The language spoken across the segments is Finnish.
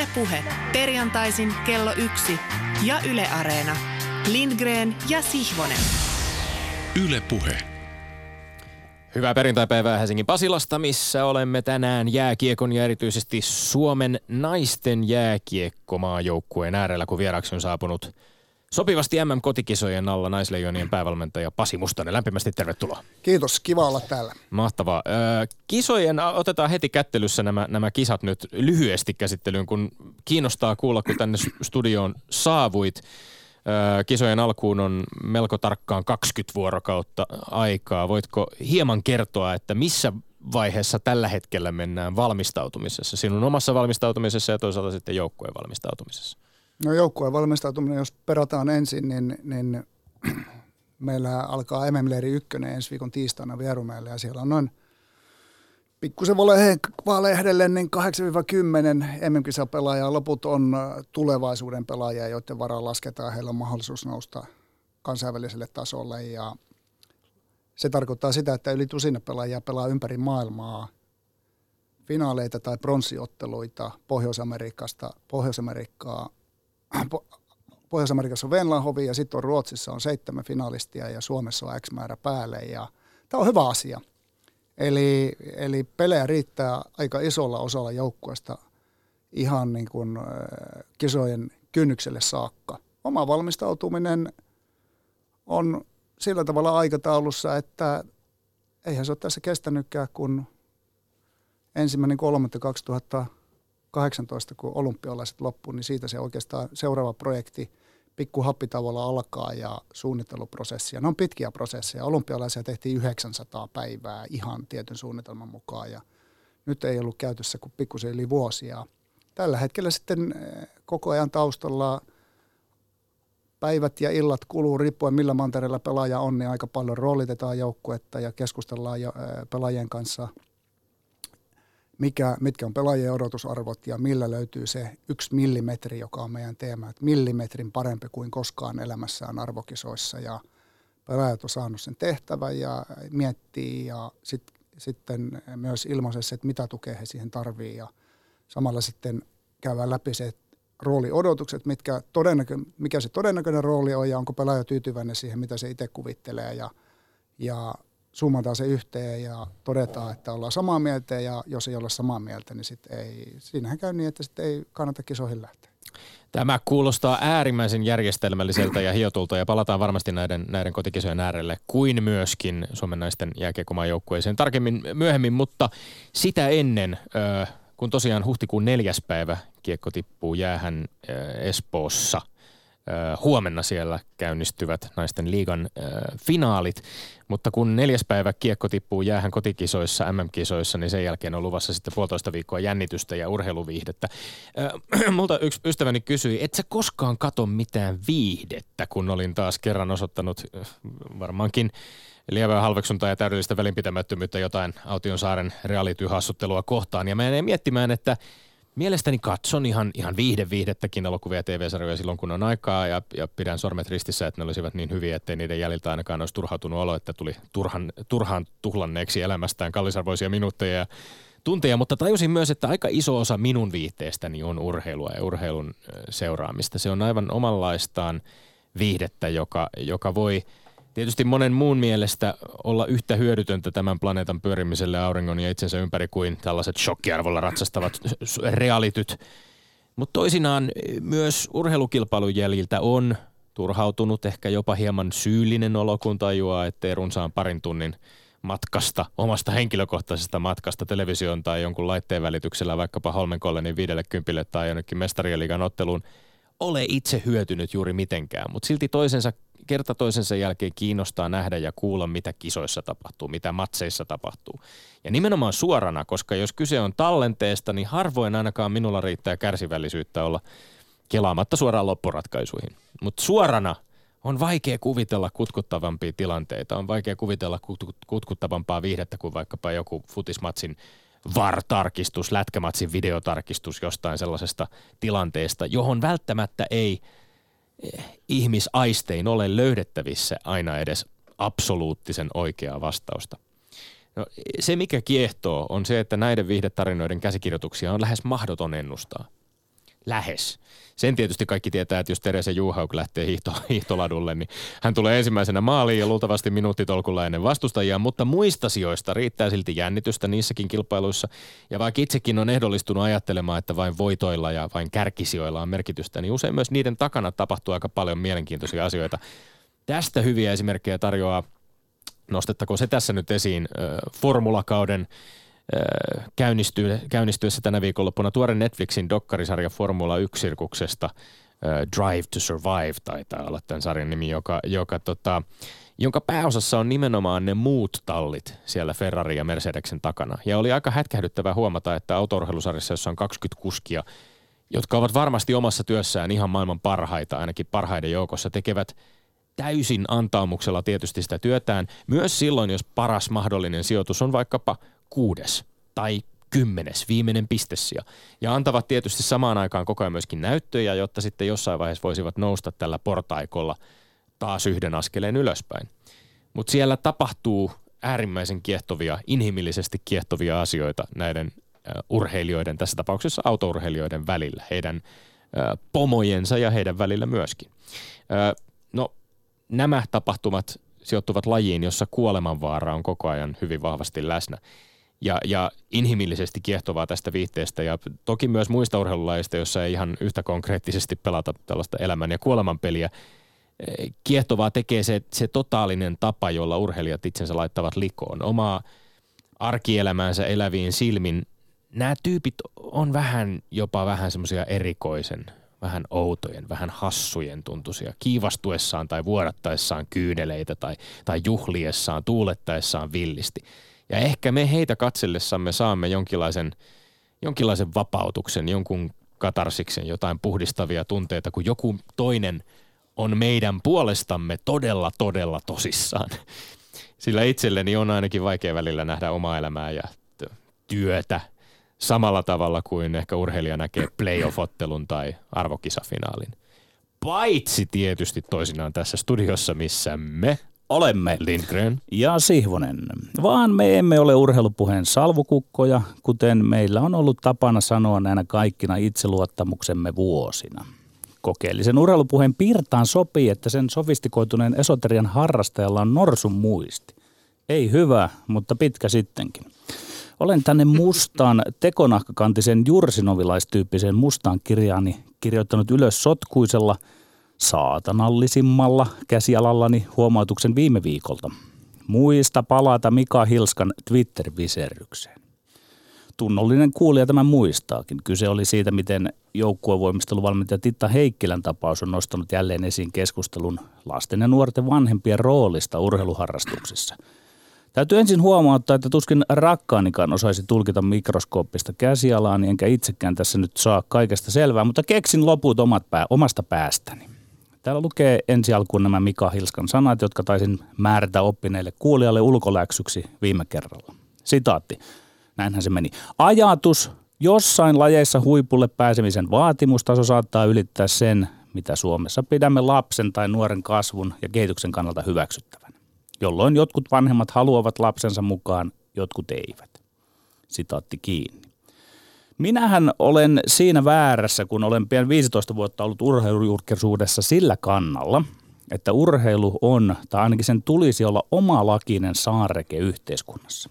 Yle Puhe. Perjantaisin kello 1 ja Yle Areena. Lindgren ja Sihvonen. Yle Puhe. Hyvää perjantaipäivää Helsingin Pasilasta, missä olemme tänään jääkiekon ja erityisesti Suomen naisten jääkiekkomaajoukkueen äärellä, kun vieraksi on saapunut sopivasti MM-kotikisojen alla Naisleijonien päävalmentaja Pasi Mustonen. Lämpimästi tervetuloa. Kiitos, kiva olla täällä. Mahtavaa. Kisojen otetaan heti kättelyssä nämä kisat nyt lyhyesti käsittelyyn, kun kiinnostaa kuulla, kun tänne studioon saavuit. Kisojen alkuun on melko tarkkaan 20 vuorokautta aikaa. Voitko hieman kertoa, että missä vaiheessa tällä hetkellä mennään valmistautumisessa? Sinun omassa valmistautumisessa ja toisaalta sitten joukkueen valmistautumisessa. No joukkueen valmistautuminen, jos perataan ensin, niin meillä alkaa MM-leiri 1 ensi viikon tiistaina Vierumäellä ja siellä on noin pikkusen valehdelle niin 8-10 MM-kisapelaajaa. Loput on tulevaisuuden pelaajia, joiden varaan lasketaan. Heillä on mahdollisuus nousta kansainväliselle tasolle ja se tarkoittaa sitä, että yli 12 pelaajia pelaa ympäri maailmaa. Finaaleita tai pronssiotteluita Pohjois-Amerikassa on Venla-hovi ja sitten on Ruotsissa on 7 finalistia ja Suomessa on X määrä päälle. Ja tämä on hyvä asia. Eli pelejä riittää aika isolla osalla joukkueesta ihan niin kuin kisojen kynnykselle saakka. Oma valmistautuminen on sillä tavalla aikataulussa, että eihän se ole tässä kestänytkään kun 1.3.2018, kun olympialaiset loppuun, niin siitä se oikeastaan seuraava projekti pikkuhappitavolla alkaa ja suunnitteluprosessia. Ne on pitkiä prosesseja. Olympialaisia tehtiin 900 päivää ihan tietyn suunnitelman mukaan ja nyt ei ollut käytössä kuin pikkusen yli vuosia. Tällä hetkellä sitten koko ajan taustalla päivät ja illat kuluu riippuen millä mantereella pelaaja on, niin aika paljon roolitetaan joukkuetta ja keskustellaan pelaajien kanssa. Mitkä on pelaajien odotusarvot ja millä löytyy se 1 millimetri, joka on meidän teema. Että millimetrin parempi kuin koskaan elämässään arvokisoissa. Ja pelaajat on saanut sen tehtävän ja miettii ja sitten myös ilmaisessa, että mitä tukea he siihen tarvii. Ja samalla sitten käydään läpi se rooliodotukset, mikä se todennäköinen rooli on ja onko pelaaja tyytyväinen siihen, mitä se itse kuvittelee ja summataan se yhteen ja todetaan, että ollaan samaa mieltä ja jos ei olla samaa mieltä, niin sitten ei. Siinähän käy niin, että sitten ei kannata kisoihin lähteä. Tämä kuulostaa äärimmäisen järjestelmälliseltä ja hiotulta ja palataan varmasti näiden kotikisojen äärelle kuin myöskin Suomen naisten jääkiekkomaajoukkueeseen tarkemmin myöhemmin, mutta sitä ennen, kun tosiaan huhtikuun 4. päivä kiekko tippuu jäähän Espoossa. Huomenna siellä käynnistyvät naisten liigan finaalit, mutta kun 4. päivä kiekko tippuu jäähän kotikisoissa, MM-kisoissa, niin sen jälkeen on luvassa sitten 1,5 viikkoa jännitystä ja urheiluviihdettä. Multa yksi ystäväni kysyi, et sä koskaan katso mitään viihdettä, kun olin taas kerran osoittanut varmaankin lievää halveksuntaa ja täydellistä välinpitämättömyyttä jotain Autionsaaren reality-hassuttelua kohtaan. Ja mä en miettimään, että mielestäni katson ihan viihdettäkin elokuvia ja TV-sarjoja silloin, kun on aikaa ja pidän sormet ristissä, että ne olisivat niin hyviä, ettei niiden jäljiltä ainakaan olisi turhautunut olo, että tuli turhaan tuhlanneeksi elämästään kallisarvoisia minuutteja ja tunteja, mutta tajusin myös, että aika iso osa minun viihteestäni on urheilua ja urheilun seuraamista. Se on aivan omanlaistaan viihdettä, joka voi tietysti monen muun mielestä olla yhtä hyödytöntä tämän planeetan pyörimiselle auringon ja itsensä ympäri kuin tällaiset shokkiarvolla ratsastavat realityt. Mutta toisinaan myös urheilukilpailun jäljiltä on turhautunut, ehkä jopa hieman syyllinen olo, kun tajuaa, ettei runsaan parin tunnin matkasta, omasta henkilökohtaisesta matkasta television tai jonkun laitteen välityksellä vaikkapa Holmenkollenin 50 tai jonnekin mestariliigan otteluun ole itse hyötynyt juuri mitenkään, mutta silti kerta toisensa jälkeen kiinnostaa nähdä ja kuulla, mitä kisoissa tapahtuu, mitä matseissa tapahtuu. Ja nimenomaan suorana, koska jos kyse on tallenteesta, niin harvoin ainakaan minulla riittää kärsivällisyyttä olla kelaamatta suoraan loppuratkaisuihin. Mutta suorana on vaikea kuvitella kutkuttavampia tilanteita, on vaikea kuvitella kutkuttavampaa viihdettä kuin vaikkapa joku futismatsin VAR-tarkistus, lätkämatsin videotarkistus jostain sellaisesta tilanteesta, johon välttämättä ei ihmisaistein ole löydettävissä aina edes absoluuttisen oikeaa vastausta. No, se, mikä kiehtoo, on se, että näiden viihdetarinoiden käsikirjoituksia on lähes mahdoton ennustaa. lähes. Sen tietysti kaikki tietää, että jos Teresa Juhauk lähtee hiihtoladulle, niin hän tulee ensimmäisenä maaliin ja luultavasti minuuttitolkulla ennen vastustajia, mutta muista sijoista riittää silti jännitystä niissäkin kilpailuissa. Ja vaikka itsekin on ehdollistunut ajattelemaan, että vain voitoilla ja vain kärkisijoilla on merkitystä, niin usein myös niiden takana tapahtuu aika paljon mielenkiintoisia asioita. Tästä hyviä esimerkkejä tarjoaa, nostettakoon se tässä nyt esiin, formulakauden käynnistyessä tänä viikonloppuna tuore Netflixin dokkarisarja Formula 1-sirkuksesta Drive to Survive taitaa olla tämän sarjan nimi, jonka pääosassa on nimenomaan ne muut tallit siellä Ferrari ja Mercedesen takana. Ja oli aika hätkähdyttävää huomata, että autourheilusarjassa, jossa on 20 kuskia, jotka ovat varmasti omassa työssään ihan maailman parhaita, ainakin parhaiden joukossa, tekevät täysin antaumuksella tietysti sitä työtään, myös silloin, jos paras mahdollinen sijoitus on vaikkapa 6. tai 10. viimeinen pistesija. Ja antavat tietysti samaan aikaan koko ajan myöskin näyttöjä, jotta sitten jossain vaiheessa voisivat nousta tällä portaikolla taas yhden askeleen ylöspäin. Mutta siellä tapahtuu äärimmäisen kiehtovia, inhimillisesti kiehtovia asioita näiden urheilijoiden, tässä tapauksessa autourheilijoiden välillä, heidän pomojensa ja heidän välillä myöskin. Nämä tapahtumat sijoittuvat lajiin, jossa kuolemanvaara on koko ajan hyvin vahvasti läsnä. Ja inhimillisesti kiehtovaa tästä viihteestä ja toki myös muista urheilulajista, jossa ei ihan yhtä konkreettisesti pelata tällaista elämän ja kuoleman peliä. Kiehtovaa tekee se totaalinen tapa, jolla urheilijat itsensä laittavat likoon. Omaa arkielämäänsä eläviin silmin nämä tyypit on jopa vähän semmoisia erikoisen, vähän outojen, vähän hassujen tuntuisia, kiivastuessaan tai vuodattaessaan kyyneleitä tai juhliessaan, tuulettaessaan villisti. Ja ehkä me heitä katsellessamme saamme jonkinlaisen vapautuksen, jonkun katarsiksen, jotain puhdistavia tunteita, kun joku toinen on meidän puolestamme todella, todella tosissaan. Sillä itselleni on ainakin vaikea välillä nähdä omaa elämää ja työtä samalla tavalla kuin ehkä urheilija näkee playoff-ottelun tai arvokisafinaalin. Paitsi tietysti toisinaan tässä studiossa, missä me olemme Lindgren ja Sihvonen, vaan me emme ole urheilupuheen salvukukkoja, kuten meillä on ollut tapana sanoa näinä kaikkina itseluottamuksemme vuosina. Kokeellisen urheilupuheen pirtaan sopii, että sen sofistikoituneen esoterian harrastajalla on norsun muisti. Ei hyvä, mutta pitkä sittenkin. Olen tänne mustaan tekonahkakantisen jursinovilaistyyppiseen mustaan kirjaani kirjoittanut ylös sotkuisella saatanallisimmalla käsialallani huomautuksen viime viikolta. Muista palata Mika Hilskan Twitter-viserrykseen. Tunnollinen kuulija tämän muistaakin. Kyse oli siitä, miten joukkuevoimisteluvalmentaja Titta Heikkilän tapaus on nostanut jälleen esiin keskustelun lasten ja nuorten vanhempien roolista urheiluharrastuksissa. Täytyy ensin huomauttaa, että tuskin rakkaanikaan osaisi tulkita mikroskooppista käsialaani, enkä itsekään tässä nyt saa kaikesta selvää, mutta keksin loput omasta päästäni. Täällä lukee ensi alkuun nämä Mika Hilskan sanat, jotka taisin määrätä oppineille kuulijalle ulkoläksyksi viime kerralla. Sitaatti. Näinhän se meni. Ajatus. Jossain lajeissa huipulle pääsemisen vaatimustaso saattaa ylittää sen, mitä Suomessa pidämme lapsen tai nuoren kasvun ja kehityksen kannalta hyväksyttävänä, jolloin jotkut vanhemmat haluavat lapsensa mukaan, jotkut eivät. Sitaatti kiinni. Minähän olen siinä väärässä, kun olen pian 15 vuotta ollut urheilujulkisuudessa sillä kannalla, että urheilu on, tai ainakin sen tulisi olla oma lakinen saareke yhteiskunnassa.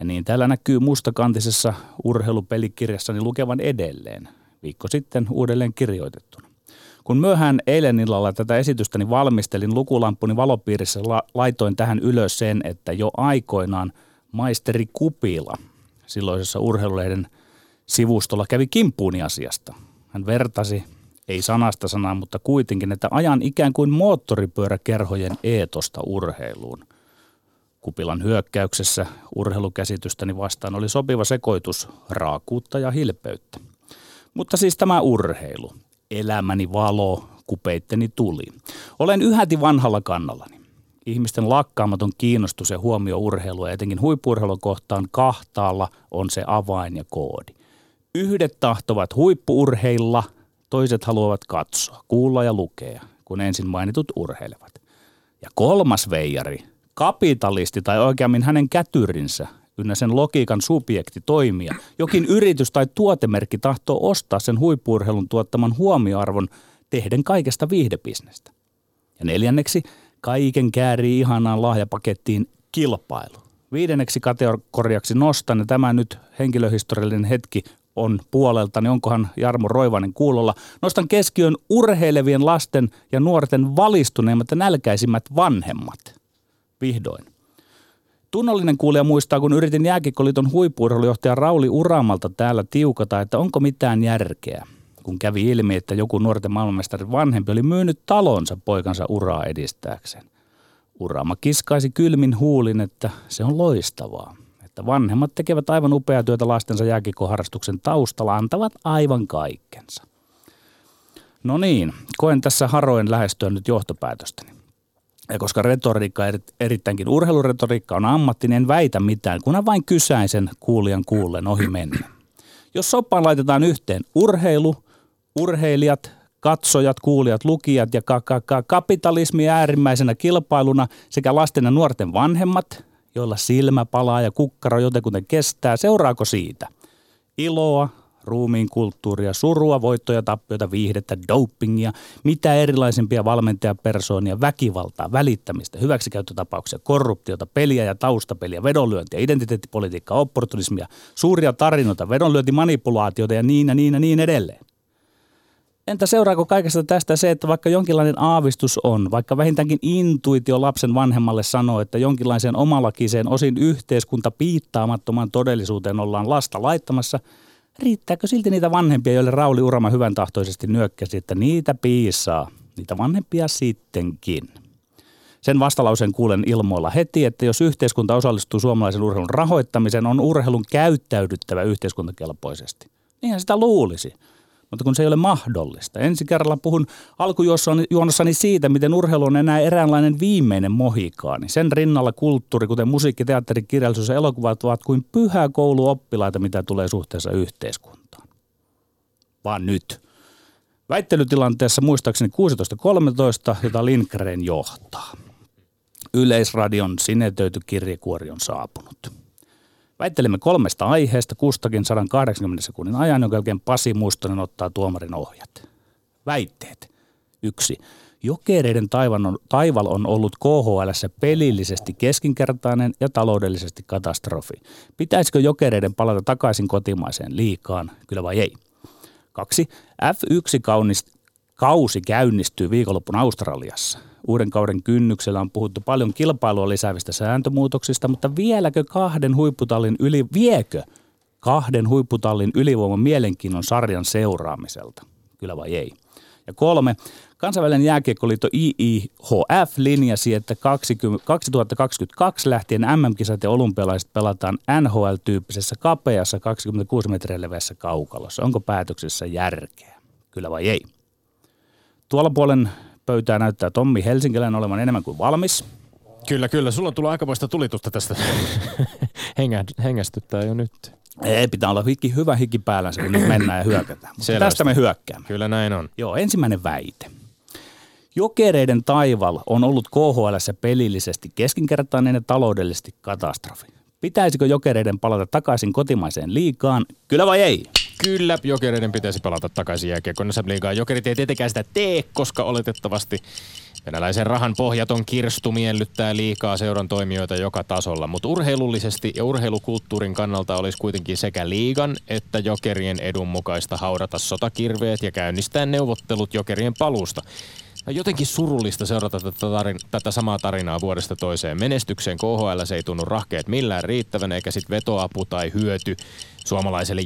Ja niin täällä näkyy mustakantisessa urheilupelikirjassani lukevan edelleen, viikko sitten uudelleen kirjoitettuna. Kun myöhään eilen illalla tätä esitystäni valmistelin lukulampuni valopiirissä, laitoin tähän ylös sen, että jo aikoinaan maisteri Kupila silloisessa urheilulehden sivustolla kävi kimppuuni asiasta. Hän vertasi, ei sanasta sanaa, mutta kuitenkin, että ajan ikään kuin moottoripyöräkerhojen eetosta urheiluun. Kupilan hyökkäyksessä urheilukäsitystäni vastaan oli sopiva sekoitus raakuutta ja hilpeyttä. Mutta siis tämä urheilu. Elämäni valo, kupeitteni tuli. Olen yhäti vanhalla kannallani. Ihmisten lakkaamaton kiinnostus ja huomio urheilua, etenkin huippu-urheilua kohtaan kahtaalla, on se avain ja koodi. Yhdet tahtovat huippu-urheilla, toiset haluavat katsoa, kuulla ja lukea, kun ensin mainitut urheilevat. Ja kolmas veijari, kapitalisti tai oikeammin hänen kätyrinsä, kyllä sen logiikan subjekti toimia. Jokin yritys tai tuotemerkki tahtoo ostaa sen huippu-urheilun tuottaman huomioarvon tehden kaikesta viihdebisnestä. Ja 4. kaiken käärii ihanaan lahjapakettiin kilpailu. 5. kategoriaksi nostan, ja tämä nyt henkilöhistoriallinen hetki on puolelta, niin onkohan Jarmo Roivainen kuulolla. Nostan keskiöön urheilevien lasten ja nuorten valistuneimmat ja nälkäisimmät vanhemmat. Vihdoin. Tunnollinen kuulija muistaa, kun yritin Jääkiekkoliiton huippu-urheilujohtaja Rauli Uramalta täällä tiukata, että onko mitään järkeä, kun kävi ilmi, että joku nuorten maailmanmestarin vanhempi oli myynyt talonsa poikansa uraa edistääkseen. Urama kiskaisi kylmin huulin, että se on loistavaa, että vanhemmat tekevät aivan upeaa työtä lastensa jääkiekkoharrastuksen taustalla, antavat aivan kaikkensa. No niin, koen tässä haroen lähestyä nyt johtopäätöstäni. Ja koska retoriikka, erittäinkin urheiluretoriikka on ammatti, niin en väitä mitään, kunhan vain kysäisen kuulijan kuullen ohi mennä. Jos soppaan laitetaan yhteen urheilu, urheilijat, katsojat, kuulijat, lukijat ja kapitalismi äärimmäisenä kilpailuna sekä lasten ja nuorten vanhemmat, joilla silmä palaa ja kukkaro jotenkin kestää, seuraako siitä? Iloa, ruumiin kulttuuria, surua, voittoja, tappioita, viihdettä, dopingia, mitä erilaisimpia valmentajapersoonia, väkivaltaa, välittämistä, hyväksikäyttötapauksia, korruptiota, peliä ja taustapeliä, vedonlyöntiä, identiteettipolitiikkaa, opportunismia, suuria tarinoita, vedonlyöntimanipulaatioita ja niin edelleen. Entä seuraako kaikesta tästä se, että vaikka jonkinlainen aavistus on, vaikka vähintäänkin intuitio lapsen vanhemmalle sanoo, että jonkinlaiseen omalakiseen osin yhteiskunta piittaamattoman todellisuuteen ollaan lasta laittamassa, riittääkö silti niitä vanhempia, joille Rauli Urama hyvän tahtoisesti nyökkäsi, että niitä piisaa, niitä vanhempia sittenkin? Sen vastalauseen kuulen ilmoilla heti, että jos yhteiskunta osallistuu suomalaisen urheilun rahoittamiseen, on urheilun käyttäydyttävä yhteiskuntakelpoisesti. Niinhän sitä luulisi. Mutta kun se ei ole mahdollista. Ensi kerralla puhun alkujuonnossani siitä, miten urheilu on enää eräänlainen viimeinen mohikaani. Sen rinnalla kulttuuri, kuten musiikki, teatteri, kirjallisuus ja elokuvat, ovat kuin pyhää kouluoppilaita, mitä tulee suhteessa yhteiskuntaan. Vaan nyt. Väittelytilanteessa muistaakseni 16-13, jota Lindgren johtaa. Yleisradion sinetöity kirjekuori on saapunut. Väittelemme 3 aiheesta kustakin 180 sekunnin ajan, jonka jälkeen Pasi Mustonen ottaa tuomarin ohjat. Väitteet. 1. Jokereiden taival on ollut KHL:ssä pelillisesti keskinkertainen ja taloudellisesti katastrofi. Pitäisikö Jokereiden palata takaisin kotimaiseen liigaan? Kyllä vai ei? 2. F1-kausi käynnistyy viikonloppuna Australiassa. Uuden kauden kynnyksellä on puhuttu paljon kilpailua lisäävistä sääntömuutoksista, mutta viekö kahden huipputallin ylivoiman mielenkiinnon sarjan seuraamiselta? Kyllä vai ei? Ja 3. Kansainvälinen jääkiekkoliitto IIHF linjasi, että 2022 lähtien MM-kisat ja olympialaiset pelataan NHL-tyyppisessä kapeassa 26 metriä leveässä kaukalossa. Onko päätöksessä järkeä? Kyllä vai ei? Tuolla puolen pöytää näyttää Tommi Helsinkiläinen olevan enemmän kuin valmis. Kyllä. Sulla on tullut aikamoista tulitusta tästä. Hengästyttää jo nyt. Ei, pitää olla hyvä hiki päällä, kun nyt mennään ja hyökätään. Mutta tästä me hyökkäämme. Kyllä näin on. Joo, ensimmäinen väite. Jokereiden taival on ollut KHL:ssä pelillisesti keskinkertainen ja taloudellisesti katastrofi. Pitäisikö Jokereiden palata takaisin kotimaiseen liigaan? Kyllä vai ei? Kyllä, Jokereiden pitäisi palata takaisin jääkiekkoonsa liigaan. Jokerit ei tietenkään sitä tee, koska oletettavasti venäläisen rahan pohjaton kirstu miellyttää liikaa seuran toimijoita joka tasolla. Mutta urheilullisesti ja urheilukulttuurin kannalta olisi kuitenkin sekä liigan että Jokerien edun mukaista haudata sotakirveet ja käynnistää neuvottelut Jokerien paluusta. Jotenkin surullista seurata tätä samaa tarinaa vuodesta toiseen. Menestykseen KHL se ei tunnu rahkeet millään riittävän, eikä sit vetoapu tai hyöty suomalaiselle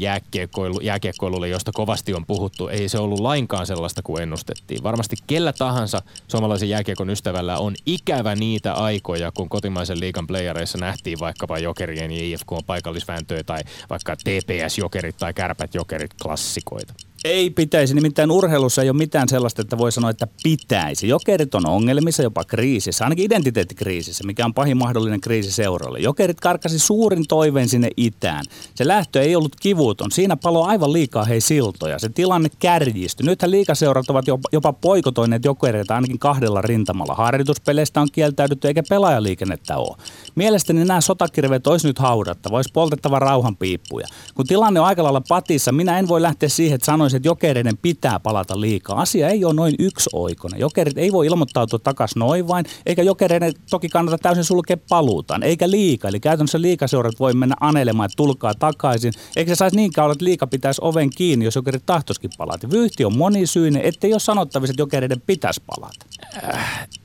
jääkiekkoilulle, josta kovasti on puhuttu. Ei se ollut lainkaan sellaista kuin ennustettiin. Varmasti kellä tahansa suomalaisen jääkiekon ystävällä on ikävä niitä aikoja, kun kotimaisen liigan playareissa nähtiin vaikkapa Jokerien ja IFK paikallisvääntöjä tai vaikka TPS-Jokerit tai Kärpät-Jokerit klassikoita. Ei pitäisi, nimittäin urheilussa ei ole mitään sellaista, että voi sanoa, että pitäisi. Jokerit on ongelmissa, jopa kriisissä, ainakin identiteettikriisissä, mikä on pahin mahdollinen kriisi seuralle. Jokerit karkasi suurin toiveen sinne itään. Se lähtö ei ollut kivuton, siinä paloi aivan liikaa siltoja, se tilanne kärjistyi. Nythän liikaseurat ovat jopa poikotoineet Jokereita ainakin 2 rintamalla. Harjoituspeleistä on kieltäydytty eikä pelaajaliikennettä ole. Mielestäni nämä sotakirveet olisi nyt haudattava, olisi poltettava rauhanpiippuja. Kun tilanne on aika lailla patissa, minä en voi lähteä siihen, että sanoisin, että Jokereiden pitää palata liikaa. Asia ei ole noin yksioikoinen. Jokerit ei voi ilmoittautua takaisin noin vain, eikä Jokereiden toki kannata täysin sulkea paluutaan, eikä liikaa. Eli käytännössä liikaseurat voi mennä anelemaan, että tulkaa takaisin. Eikä se saisi niinkään olla, että liika pitäisi oven kiinni, jos Jokerit tahtoisikin palata. Vyyhti on monisyinen, ettei ole sanottavissa, että Jokereiden pitäisi palata.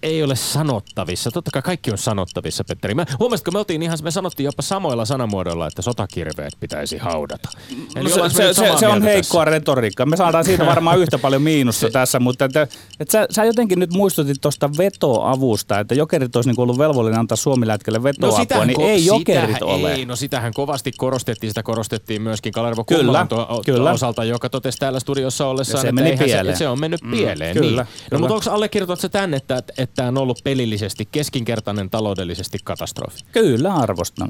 Ei ole sanottavissa. Totta kai kaikki on sanottavissa, Petteri. Huomasitko, me sanottiin jopa samoilla sanamuodoilla, että sotakirveet pitäisi haudata. Eli se on heikkoa retoriikkaa. Me saadaan siitä varmaan yhtä paljon miinusta tässä, mutta että sä jotenkin nyt muistutit tuosta vetoavusta, että Jokerit olisi niin ollut velvollinen antaa Suomi-lätkelle vetoapua, niin ei Jokerit ole. Ei, no sitähän kovasti korostettiin, sitä korostettiin myöskin Kalervo Kummalan osalta, joka totesi täällä studiossa ollessaan, että se on mennyt pieleen. Kyllä. No mutta onko allekirjoitat sä tämän, että tämä on ollut pelillisesti keskinkertainen, taloudellisesti katastrofi? Kyllä arvostan.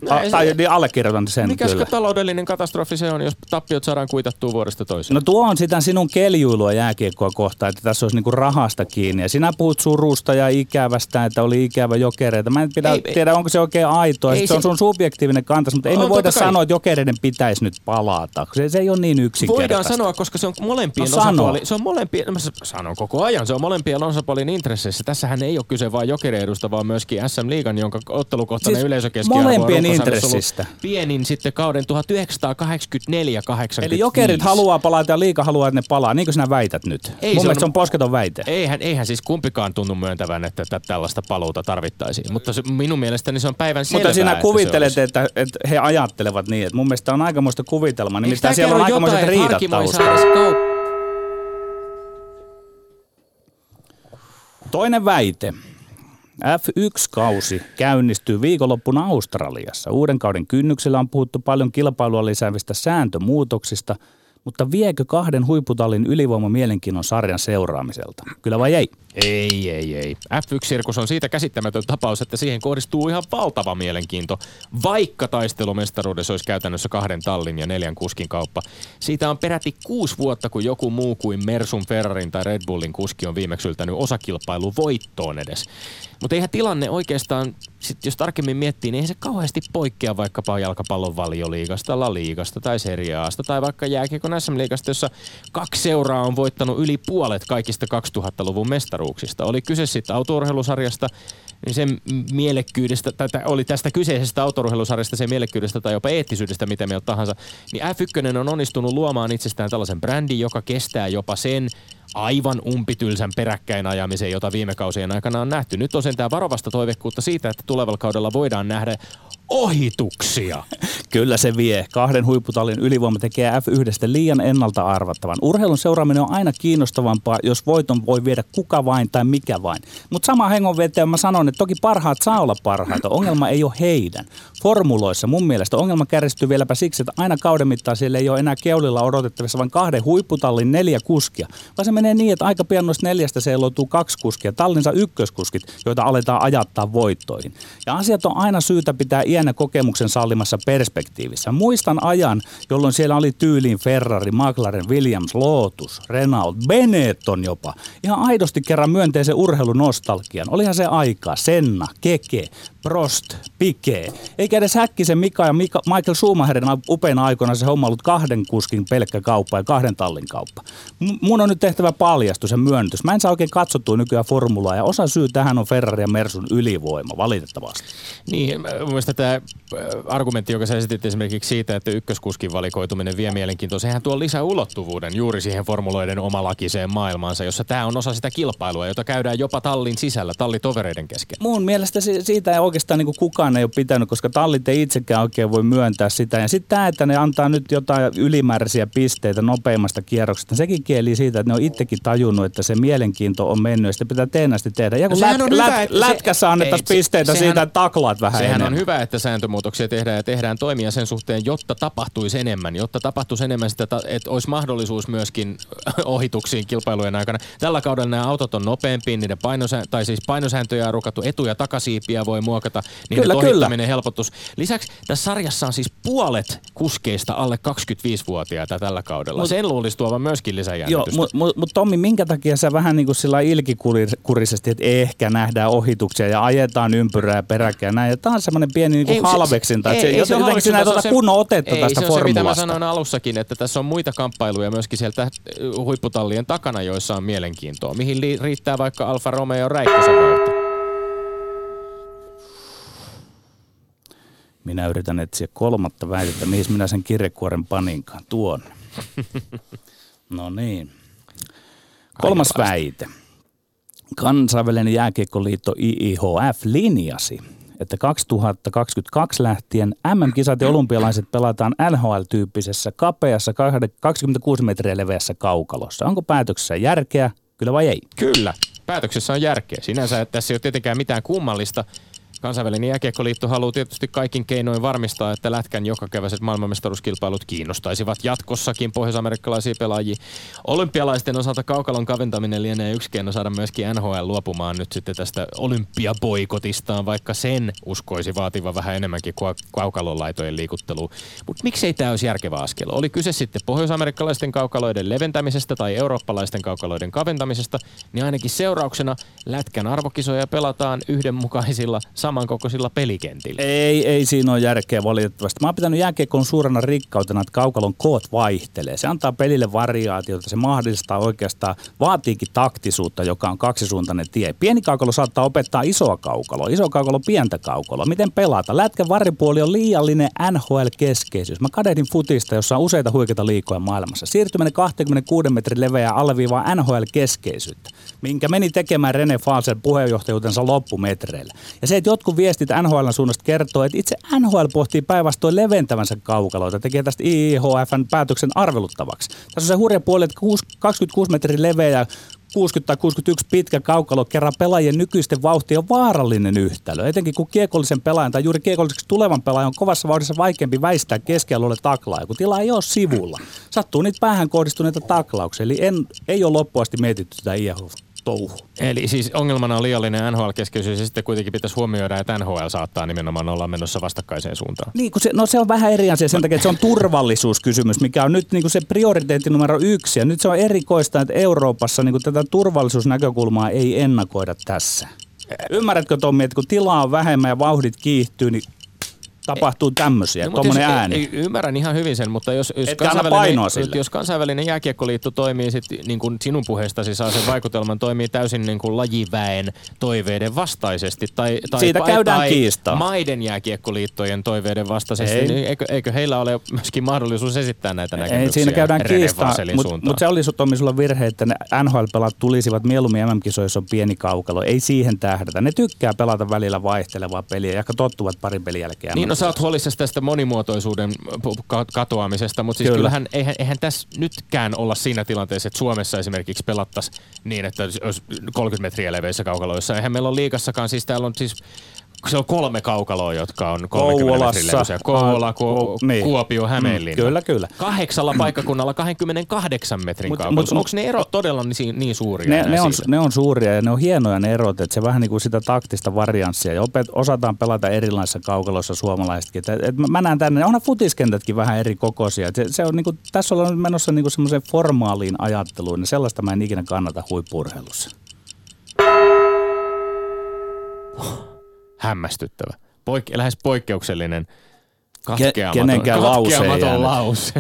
Allekirjoitan sen. Mikäs taloudellinen katastrofi se on, jos tappiot saadaan kuitattua vuodesta toiseen? No tuo on sitä sinun keljuilua jääkiekkoa kohtaan, että tässä olisi niinku rahasta kiinni. Ja sinä puhut surusta ja ikävästä, että oli ikävä Jokereita. Mä en tiedä, onko se oikein aitoa. Se on sun subjektiivinen kantas, mutta ei me voida sanoa, että Jokereiden pitäisi nyt palata. Se ei ole niin yksinkertaista. Voidaan sanoa, koska se on molempien osapuolien. Se on molempien, mä sanon koko ajan, se on molempien osapuolien intresseissä. Tässähän ei ole kyse vain Jokereedusta, vaan myöskin SM Liigan, jonka ottelukohtainen siis yleisökeskiarvo on molempien intressistä. Pienin sitten kauden 1984-85. Eli Jokerit haluaa palata ja Liiga haluaa, että ne palaa. Niin kuin sinä väität nyt. Ei, mun mielestä se on posketon väite. Eihän siis kumpikaan tunnu myöntävän, että tällaista paluuta tarvittaisiin. Mutta minun mielestäni se on päivän selvää. Mutta sinä kuvittelet, että he ajattelevat niin. Että mun mielestä on aikamoista kuvitelmaa. Nimittäin siellä on aikamoiset riidat taustalla. Toinen väite. F1-kausi käynnistyy viikonloppuna Australiassa. Uuden kauden kynnyksellä on puhuttu paljon kilpailua lisäävistä sääntömuutoksista, mutta viekö 2 huipputallin ylivoima mielenkiinnon sarjan seuraamiselta? Kyllä vai ei? Ei. F1-sirkus on siitä käsittämätön tapaus, että siihen kohdistuu ihan valtava mielenkiinto, vaikka taistelumestaruudessa olisi käytännössä 2 tallin ja 4 kuskin kauppa. Siitä on peräti 6 vuotta, kun joku muu kuin Mersun, Ferrarin tai Red Bullin kuski on viimeksi yltänyt osakilpailu voittoon edes. Mutta eihän tilanne oikeastaan, sit jos tarkemmin miettii, niin eihän se kauheasti poikkea vaikkapa jalkapallon valioliigasta, laliigasta tai seriaasta tai vaikka jääkiekon SM-liigasta, jossa 2 seuraa on voittanut yli puolet kaikista 2000-luvun mestaruudesta. Oli kyse sitten autourheilusarjasta, niin sen mielekkyydestä, tai oli tästä kyseisestä autourheilusarjasta sen mielekkyydestä tai jopa eettisyydestä, mitä mieltä tahansa, niin F1 on onnistunut luomaan itsestään tällaisen brändin, joka kestää jopa sen aivan umpitylsän peräkkäin ajamiseen, jota viime kausien aikana on nähty. Nyt on sentään varovasta toivekkuutta siitä, että tulevalla kaudella voidaan nähdä ohituksia. Kyllä se vie. 2 huipputallin ylivoima tekee F1:stä liian ennalta arvattavan. Urheilun seuraaminen on aina kiinnostavampaa, jos voiton voi viedä kuka vain tai mikä vain. Mutta sama hengonveteen mä sanon, että toki parhaat saa olla parhaita. Ongelma ei ole heidän. Formuloissa mun mielestä ongelma kärjistyy vieläpä siksi, että aina kauden mittaan siellä ei ole enää keulilla odotettavissa vain 2 huipputallin 4 kuskia. Vaan se menee niin, että aika pian noista 4 seiloutuu 2 kuskia, tallinsa ykköskuskit, joita aletaan ajattaa voittoihin. Ja asiat on aina syytä pitää iänä kokemuksen sallimassa perspektiivissä. Muistan ajan, jolloin siellä oli tyyliin Ferrari, McLaren, Williams, Lotus, Renault, Benetton jopa. Ihan aidosti kerran myönteisen urheilunostalgian. Olihan se aikaa. Senna, Keke, Prost, Piquet. Eikä edes Häkkisen Mika ja Michael Schumacherin upeina aikoina se homma ollut 2 kuskin pelkkä kauppa ja 2 tallin kauppa. Mun on nyt tehtävä paljastus ja myönnytys. Mä en saa oikein katsottua nykyään formulaa ja osa syy tähän on Ferrari ja Mersun ylivoima, valitettavasti. Niin, mun mielestä tämä argumentti, joka sä esitit esimerkiksi siitä, että ykköskuskin valikoituminen vie mielenkiintoa, sehän tuo lisää ulottuvuuden juuri siihen formuloiden omalakiseen maailmaansa, jossa tämä on osa sitä kilpailua, jota käydään jopa tallin sisällä, tallitovereiden kesken. Mun mielestä siitä ei oikeastaan niin kukaan ei ole pitänyt, koska tallit ei itsekään oikein voi myöntää sitä. Ja sitten tämä, että ne antaa nyt jotain ylimääräisiä pisteitä nopeimmasta kierroksesta, sekin kieli siitä, että ne on itsekin tajunnut, että se mielenkiinto on mennyt ja sitä pitää teennästi tehdä. Ja kun lätkässä annettaisiin pisteitä siitä, että taklaat vähän. Sehän enemmän. On hyvä, että sääntömuutoksia tehdään ja tehdään toimia sen suhteen, jotta tapahtuisi enemmän sitä, että olisi mahdollisuus myöskin ohituksiin kilpailujen aikana. Tällä kaudella nämä autot on nopeampi, niiden painosääntöjä on rukattu, etuja takasiipiä voi muokata, niiden ohittaminen helpottus. Lisäksi tässä sarjassa on siis puolet kuskeista alle 25-vuotiaita tällä kaudella. Sen luulisi tuovan myöskin lisäjännitystä. Mutta Tommi, minkä takia sä vähän niin kuin sillä ilkikurisesti, että ehkä nähdään ohituksia ja ajetaan ympyrää peräkkäin näin, ja tämä on semmoinen pieni niin halveksinta, että ei, jotenkin sinä ei tuota kunnon otetta tästä formulasta. Se on se, mitä mä sanoin alussakin, että tässä on muita kamppailuja myöskin sieltä huipputallien takana, joissa on mielenkiintoa, mihin riittää vaikka Alfa Romeo Räikkösen kautta. Minä yritän etsiä kolmatta väitettä, mihin minä sen kirjekuoren paninkaan tuon. No niin. Kolmas väite. Kansainvälinen jääkiekkoliitto IIHF linjasi, että 2022 lähtien MM-kisat ja olympialaiset pelataan NHL-tyyppisessä kapeassa 26 metriä leveässä kaukalossa. Onko päätöksessä järkeä? Kyllä vai ei? Kyllä. Päätöksessä on järkeä. Sinänsä tässä ei ole tietenkään mitään kummallista. Kansainvälinen jääkiekkoliitto haluaa tietysti kaikin keinoin varmistaa, että lätkän jokakeväiset maailmanmestaruuskilpailut kiinnostaisivat jatkossakin pohjois-amerikkalaisia pelaajia. Olympialaisten osalta kaukalon kaventaminen lienee yksi keino saada myöskin NHL luopumaan nyt sitten tästä olympiaboikotistaan, vaikka sen uskoisi vaativan vähän enemmänkin kaukalonlaitojen liikuttelua. Mutta miksei tämä olisi järkevä askel? Oli kyse sitten pohjois-amerikkalaisten kaukaloiden leventämisestä tai eurooppalaisten kaukaloiden kaventamisesta, niin ainakin seurauksena lätkän arvokisoja pelataan yhdenmukaisilla samankokoisilla pelikentillä. Ei siinä ole järkeä valitettavasti. Mä oon pitänyt jääkiekon suurena rikkautena, että kaukalon koot vaihtelee. Se antaa pelille variaatiota, se mahdollistaa oikeastaan, vaatiikin taktisuutta, joka on kaksisuuntainen tie. Pieni kaukalo saattaa opettaa isoa kaukaloa, iso kaukalo pientä kaukaloa. Miten pelata? Lätkän varipuoli on liiallinen NHL-keskeisyys. Mä kadehdin futista, jossa on useita huikeita liikoja maailmassa. Siirtyminen 26 metrin leveä alleviivaa NHL-keskeisyyttä, minkä meni tekemään René Falsen puheenjohtajuutensa loppumetreillä. Ja se, että jotkut viestit NHL:n suunnasta kertoo, että itse NHL pohtii päinvastoin leventävänsä kaukaloita, tekee tästä IIHF:n päätöksen arveluttavaksi. Tässä on se hurja puoli, että 26 metrin leveä ja 60 tai 61 pitkä kaukalo kerran pelaajien nykyisten vauhti on vaarallinen yhtälö, etenkin kun kiekollisen pelaajan tai juuri kiekolliseksi tulevan pelaajan on kovassa vauhdissa vaikeampi väistää keskialueelle taklaa, kun tila ei ole sivulla. Sattuu niitä päähän kohdistuneita taklauksia, eli ei ole loppuasti mietitty tätä IIHF:n. Eli siis ongelmana on liiallinen NHL-keskeisyys ja sitten kuitenkin pitäisi huomioida, että NHL saattaa nimenomaan olla menossa vastakkaiseen suuntaan. Niin, kun se on vähän eri asia sen takia, että se on turvallisuuskysymys, mikä on nyt niin kuin se prioriteetti numero 1. Ja nyt se on erikoista, että Euroopassa niin kuin tätä turvallisuusnäkökulmaa ei ennakoida tässä. Ymmärrätkö Tommi, että kun tilaa on vähemmän ja vauhdit kiihtyy, niin tapahtuu tämmöisiä, no, tuommoinen ääni. Ymmärrän ihan hyvin sen, mutta jos kansainvälinen jääkiekkoliitto toimii, sit, niin kuin sinun puheestasi saa sen vaikutelman, toimii täysin niin kuin lajiväen toiveiden vastaisesti tai maiden jääkiekkoliittojen toiveiden vastaisesti, niin eikö heillä ole myöskin mahdollisuus esittää näitä näkemyksiä? Ei, siinä käydään kiistaa, mutta se oli Tommi sulla virhe, että ne NHL-pelat tulisivat mieluummin MM-kisoissa on pieni kaukalo, ei siihen tähdätä. Ne tykkää pelata välillä vaihtelevaa peliä ja tottuvat parin pelin jälkeen. Niin, sä oot huolissasi tästä monimuotoisuuden katoamisesta, mutta siis kyllähän eihän tässä nytkään olla siinä tilanteessa, että Suomessa esimerkiksi pelattaisiin niin, että olisi 30 metriä leveissä kaukaloissa. Eihän meillä ole liigassakaan, siis täällä on siis se on 3 kaukaloa, jotka on 30 metrin levyisiä. Kouvola, Kuopio, Hämeenlinna. Kyllä. 8 paikkakunnalla 28 metrin kaukalossa. Onko ne erot todella niin suuria? Ne on suuria ja ne on hienoja ne erot, että se vähän niin kuin sitä taktista varianssia. Ja osataan pelata erilaisissa kaukaloissa suomalaisetkin. Mä näen tänne, onhan futiskentätkin vähän eri kokoisia. Se on niin kuin, tässä ollaan menossa niin kuin semmoiseen formaaliin ajatteluun ja sellaista mä en ikinä kannata huippu-urheilussa. Hämmästyttävä. Lähes poikkeuksellinen katkeamaton lause.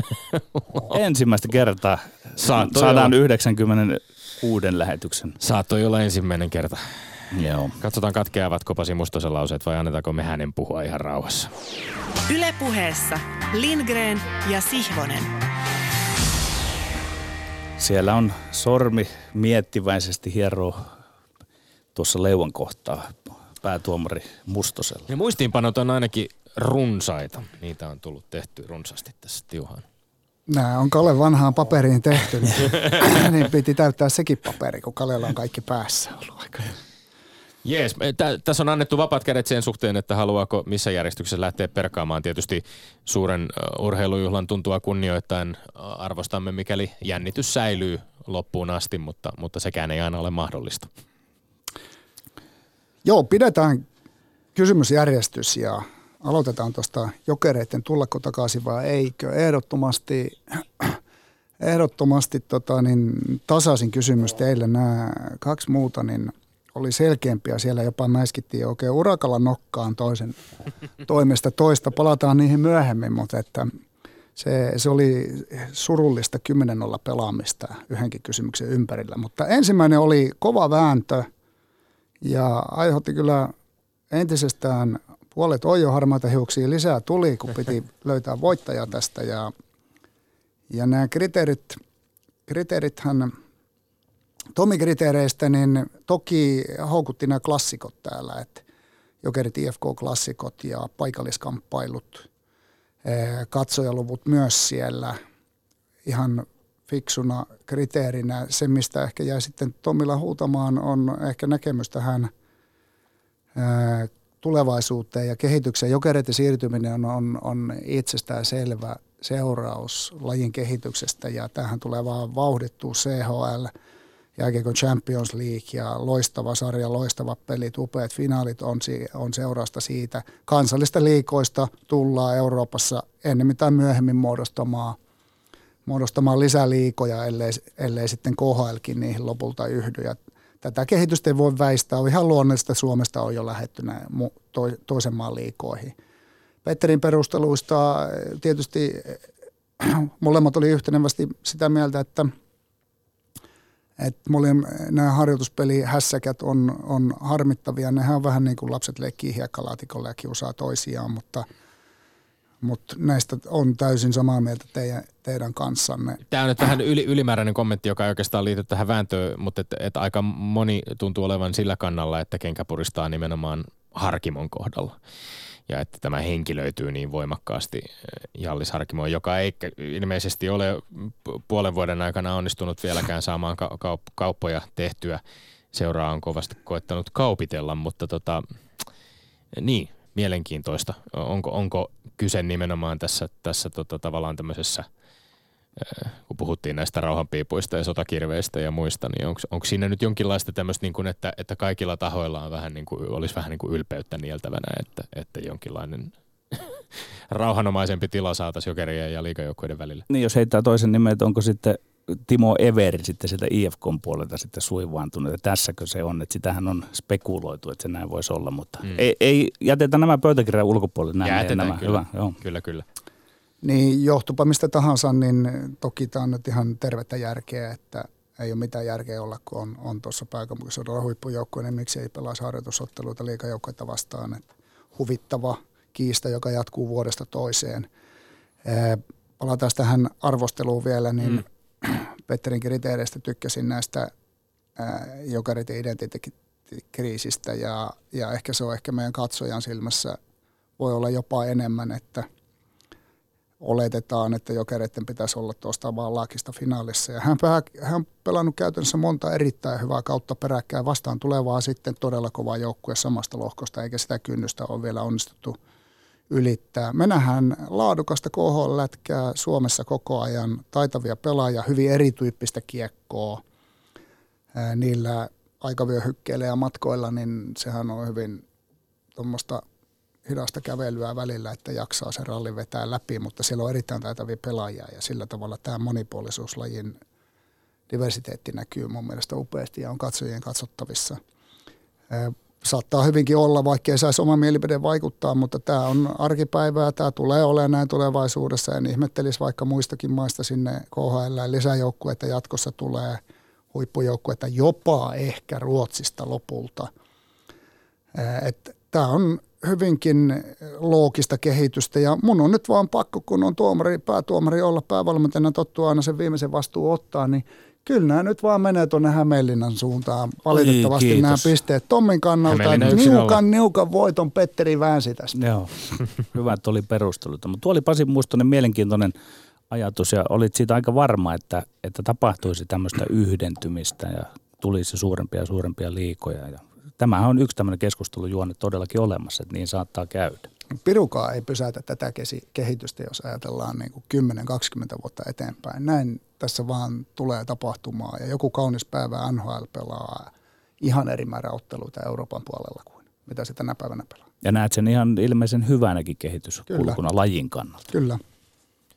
Ensimmäistä kertaa 196 lähetyksen. Saattoi olla ensimmäinen kerta. Joo. Katsotaan katkeavatko Pasi Mustosen lauseet vai annetaanko me hänen puhua ihan rauhassa. Yle Puheessa Lindgren ja Sihvonen. Siellä on sormi miettiväisesti hieroo tuossa leuan kohtaa päätuomari Mustosella. Ja muistiinpanot on ainakin runsaita. Niitä on tullut tehty runsaasti tässä tiuhaan. Nää on Kale vanhaan paperiin tehty, niin piti täyttää sekin paperi, kun Kalella on kaikki päässä ollut aika. Jees, tässä on annettu vapaat kädet sen suhteen, että haluaako missä järjestyksessä lähteä perkaamaan. Tietysti suuren urheilujuhlan tuntua kunnioittain arvostamme, mikäli jännitys säilyy loppuun asti, mutta sekään ei aina ole mahdollista. Joo, pidetään kysymysjärjestys ja aloitetaan tuosta Jokereiden tullako takaisin vai eikö. Ehdottomasti tasaisin kysymys teille. Nämä kaksi muuta niin oli selkeämpiä. Siellä jopa mäiskittiin oikein urakalla nokkaan toisen toimesta toista. Palataan niihin myöhemmin, mutta että se oli surullista 10-0 pelaamista yhdenkin kysymyksen ympärillä. Mutta ensimmäinen oli kova vääntö ja aiheutti kyllä entisestään puolet oijo harmaita hiuksia lisää tuli, kun piti löytää voittaja tästä. Ja nämä kriteerithän Tomi-kriteereistä, niin toki houkutti nämä klassikot täällä, että Jokerit IFK-klassikot ja paikalliskamppailut, katsojaluvut myös siellä ihan fiksuna kriteerinä. Se, mistä ehkä jäi sitten Tomilla huutamaan, on ehkä näkemys tähän tulevaisuuteen ja kehitykseen. Jokereiden siirtyminen on itsestään selvä seuraus lajin kehityksestä ja tähän tulee vaan vauhdittua CHL, jääkiekon Champions League ja loistava sarja, loistava pelit, upeat finaalit on seurausta siitä. Kansallista liikoista tullaan Euroopassa ennemmin tai myöhemmin muodostamaan lisäliikoja, ellei sitten KHLkin niihin lopulta yhdy. Ja tätä kehitystä ei voi väistää. On ihan luonnollista, että Suomesta on jo lähdetty toisen maan liikoihin. Petterin perusteluista tietysti molemmat oli yhtenevästi sitä mieltä, että nämä harjoituspelihässäkät on harmittavia. Nehän on vähän niin kuin lapset leikkii hiekkalaatikolla ja kiusaa toisiaan, mutta näistä on täysin samaa mieltä teidän kanssanne. Tämä on nyt vähän ylimääräinen kommentti, joka ei oikeastaan liity tähän vääntöön, mutta et aika moni tuntuu olevan sillä kannalla, että kenkä puristaa nimenomaan Harkimon kohdalla. Ja että tämä henkilöityy niin voimakkaasti Jallis Harkimoon, joka ei ilmeisesti ole puolen vuoden aikana onnistunut vieläkään saamaan kauppoja tehtyä. Seuraa on kovasti koettanut kaupitella, mutta niin, mielenkiintoista. Onko kyse nimenomaan tässä tavallaan tämmöisessä, kun puhuttiin näistä rauhanpiipuista ja sotakirveistä ja muista, niin onko siinä nyt jonkinlaista tämmöistä, niin kuin, että kaikilla tahoilla on vähän niin kuin, olisi vähän niin kuin ylpeyttä nieltävänä, että jonkinlainen rauhanomaisempi tila saataisiin Jokerien ja liigajoukkueiden välillä? Niin, jos heittää toisen nimen, että onko sitten Timo Everi sitten sieltä IFK:n puolelta sitten suivaantunut, että tässäkö se on, että sitähän on spekuloitu, että se näin voisi olla, mutta ei jätetä nämä pöytäkirjan ulkopuolelle. Jätetään, kyllä. Niin johtupa mistä tahansa, niin toki tämä on nyt ihan tervettä järkeä, että ei ole mitään järkeä olla, kun on tuossa pääkaupunkiseudun huippujoukkoja, niin miksi ei pelaa harjoitusotteluita liigajoukkoita vastaan. Et huvittava kiista, joka jatkuu vuodesta toiseen. Palataan tähän arvosteluun vielä, niin Petterin kriteereistä tykkäsin näistä Jokerit identiteettikriisistä ja ehkä se on ehkä meidän katsojan silmässä voi olla jopa enemmän, että oletetaan, että Jokereiden pitäisi olla tuosta vaan laakista finaalissa. Ja hän on pelannut käytännössä monta erittäin hyvää kautta peräkkäin. Vastaan tulee vaan sitten todella kovaa joukkue samasta lohkosta, eikä sitä kynnystä ole vielä onnistuttu ylittää. Me nähdään laadukasta KHL-lätkää Suomessa koko ajan, taitavia pelaajia, hyvin erityyppistä kiekkoa. Niillä aikavyöhykkeillä ja matkoilla, niin sehän on hyvin tuommoista hidasta kävelyä välillä, että jaksaa sen rallin vetää läpi, mutta siellä on erittäin taitavia pelaajia ja sillä tavalla tämä monipuolisuuslajin diversiteetti näkyy mun mielestä upeasti ja on katsojien katsottavissa. Saattaa hyvinkin olla, vaikka ei saisi oma mielipide vaikuttaa, mutta tämä on arkipäivää, tämä tulee olemaan näin tulevaisuudessa. En ihmettelisi vaikka muistakin maista sinne KHL lisäjoukkueita jatkossa tulee huippujoukkueita jopa ehkä Ruotsista lopulta. Tämä on hyvinkin loogista kehitystä ja mun on nyt vaan pakko, kun on päätuomari olla päävalmentajana tottuu aina sen viimeisen vastuun ottaa, niin kyllä nämä nyt vaan menee tuonne Hämeenlinnan suuntaan. Valitettavasti nämä pisteet Tommin kannalta niukan voiton Petteri väänsi tästä. Joo, hyvät oli perusteluita, mutta tuo oli Pasi Mustonen mielenkiintoinen ajatus ja olit siitä aika varma, että tapahtuisi tämmöistä yhdentymistä ja tulisi suurempia ja suurempia liikoja ja tämähän on yksi tämmöinen keskustelujuonne todellakin olemassa, että niin saattaa käydä. Pirukaa ei pysäytä tätä kehitystä, jos ajatellaan niin kuin 10-20 vuotta eteenpäin. Näin tässä vaan tulee tapahtumaan ja joku kaunis päivä NHL pelaa ihan eri määrä otteluita Euroopan puolella kuin mitä se tänä päivänä pelaa. Ja näet sen ihan ilmeisen hyvänäkin kehityskulkuna lajin kannalta. Kyllä.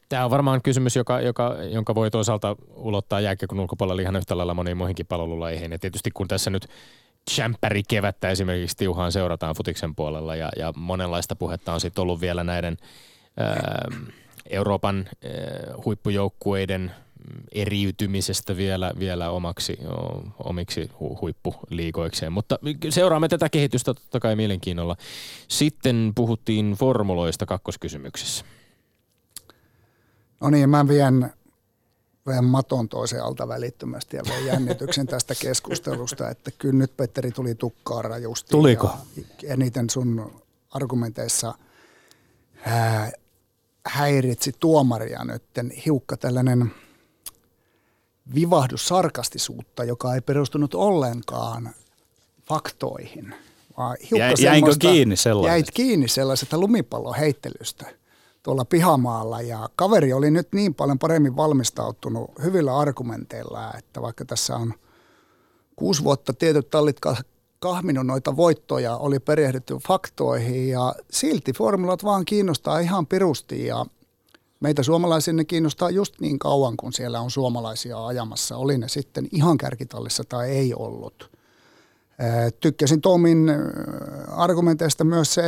Tämä on varmaan kysymys, jonka voi toisaalta ulottaa jääkiekon ulkopuolella ihan yhtä lailla moniin muihinkin palvelulajeihin. Ja tietysti kun tässä nyt tsemppäri-kevättä esimerkiksi tiuhaan seurataan futiksen puolella ja monenlaista puhetta on sitten ollut vielä näiden Euroopan huippujoukkueiden eriytymisestä vielä omiksi huippuliigoikseen. Mutta seuraamme tätä kehitystä totta kai mielenkiinnolla. Sitten puhuttiin formuloista kakkoskysymyksessä. No niin, mä vien maton toisen alta välittömästi ja vien jännityksen tästä keskustelusta, että kyllä nyt Petteri tuli tukkaan rajusti. Tuliko? Eniten sun argumenteissa häiritsi tuomaria nytten hiukka tällainen vivahdus sarkastisuutta, joka ei perustunut ollenkaan faktoihin. Jäinkö kiinni sellaisesta? Jäit kiinni sellaisesta lumipallon heittelystä tuolla pihamaalla, ja kaveri oli nyt niin paljon paremmin valmistautunut hyvillä argumenteilla, että vaikka tässä on 6 vuotta tietyt tallit kahminut noita voittoja, oli perehdytty faktoihin ja silti formulat vaan kiinnostaa ihan pirusti ja meitä suomalaisia ne kiinnostaa just niin kauan, kun siellä on suomalaisia ajamassa, oli ne sitten ihan kärkitallissa tai ei ollut. Tykkäsin Tomin argumenteista myös se,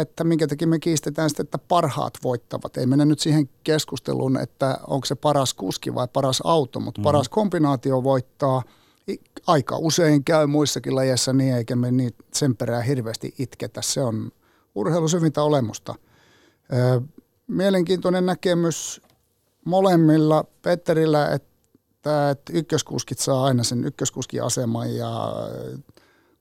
että minkä takia me kiistetään sitten, että parhaat voittavat. Ei mennä nyt siihen keskusteluun, että onko se paras kuski vai paras auto, mutta paras kombinaatio voittaa. Aika usein käy muissakin lajeissa niin, eikä me sen perään hirveästi itketä. Se on urheilun syvintä olemusta. Mielenkiintoinen näkemys molemmilla. Petterillä, että ykköskuskit saa aina sen ykköskuskiaseman ja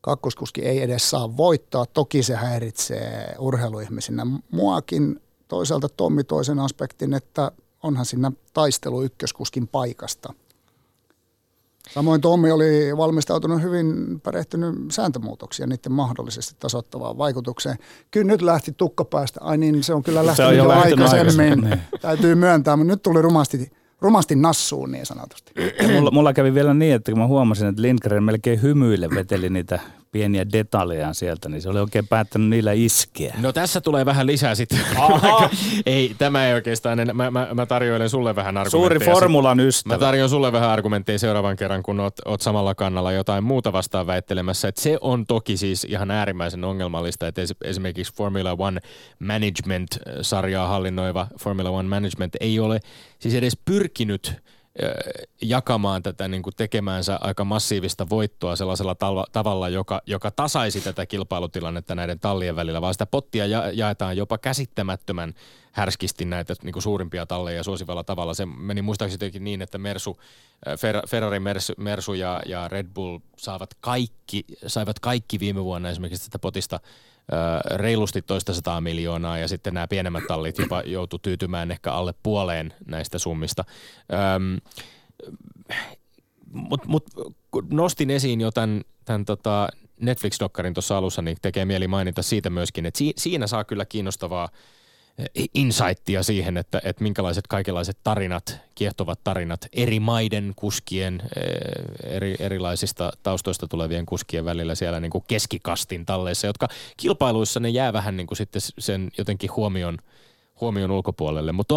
kakkoskuski ei edes saa voittaa. Toki se häiritsee urheiluihmisinä muakin. Toisaalta Tommi toisen aspektin, että onhan siinä taistelu ykköskuskin paikasta. Samoin Tommi oli valmistautunut hyvin, perehtynyt sääntömuutoksia niiden mahdollisesti tasoittavaan vaikutukseen. Kyllä nyt lähti tukka päästä. Ai niin, se on kyllä lähtenyt jo aikaisemmin. Täytyy myöntää, mutta nyt tuli rumasti nassuun niin sanotusti. Mulla kävi vielä niin, että kun mä huomasin, että Lindgren melkein hymyille veteli niitä pieniä detaljeja sieltä, niin se oli oikein päättänyt niillä iskeä. No tässä tulee vähän lisää sitten. Ei, tämä ei oikeastaan, mä tarjoilen sulle vähän argumentteja. Suuri formulan ystävä. Mä tarjoan sulle vähän argumentteja seuraavan kerran, kun oot samalla kannalla jotain muuta vastaan väittelemässä. Et se on toki siis ihan äärimmäisen ongelmallista, että esimerkiksi Formula 1 Management-sarjaa hallinnoiva Formula 1 Management ei ole siis edes pyrkinyt jakamaan tätä niin kuin tekemäänsä aika massiivista voittoa sellaisella tavalla, joka tasaisi tätä kilpailutilannetta näiden tallien välillä, vaan sitä pottia jaetaan jopa käsittämättömän härskisti näitä niin kuin suurimpia talleja suosivalla tavalla. Se meni muistaakseni niin, että Ferrari, Mersu ja Red Bull saivat kaikki viime vuonna esimerkiksi tästä potista reilusti 200 miljoonaa, ja sitten nämä pienemmät tallit jopa joutu tyytymään ehkä alle puoleen näistä summista. Mut nostin esiin jo tämän Netflix-dokkarin tuossa alussa, niin tekee mieli mainita siitä myöskin, että siinä saa kyllä kiinnostavaa insightia siihen, että minkälaiset kaikenlaiset tarinat, kiehtovat tarinat eri maiden kuskien, erilaisista taustoista tulevien kuskien välillä siellä niin kuin keskikastin talleissa, jotka kilpailuissa ne jää vähän niin kuin sitten sen jotenkin huomion ulkopuolelle. Mutta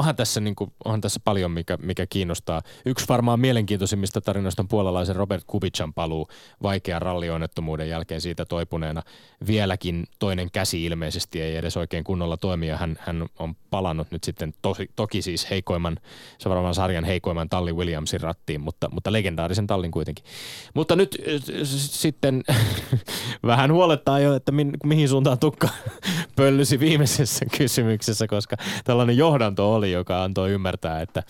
onhan tässä paljon, mikä kiinnostaa. Yksi varmaan mielenkiintoisimmista tarinoista on puolalaisen Robert Kubican paluu vaikean rallionnettomuuden jälkeen siitä toipuneena. Vieläkin toinen käsi ilmeisesti ei edes oikein kunnolla toimi, ja hän on palannut nyt sitten toki siis sarjan heikoimman tallin Williamsin rattiin, mutta legendaarisen tallin kuitenkin. Mutta nyt sitten vähän huolettaa jo, että mihin suuntaan tukka pöllysi viimeisessä kysymyksessä, koska tällainen johdanto oli, joka antoi ymmärtää, että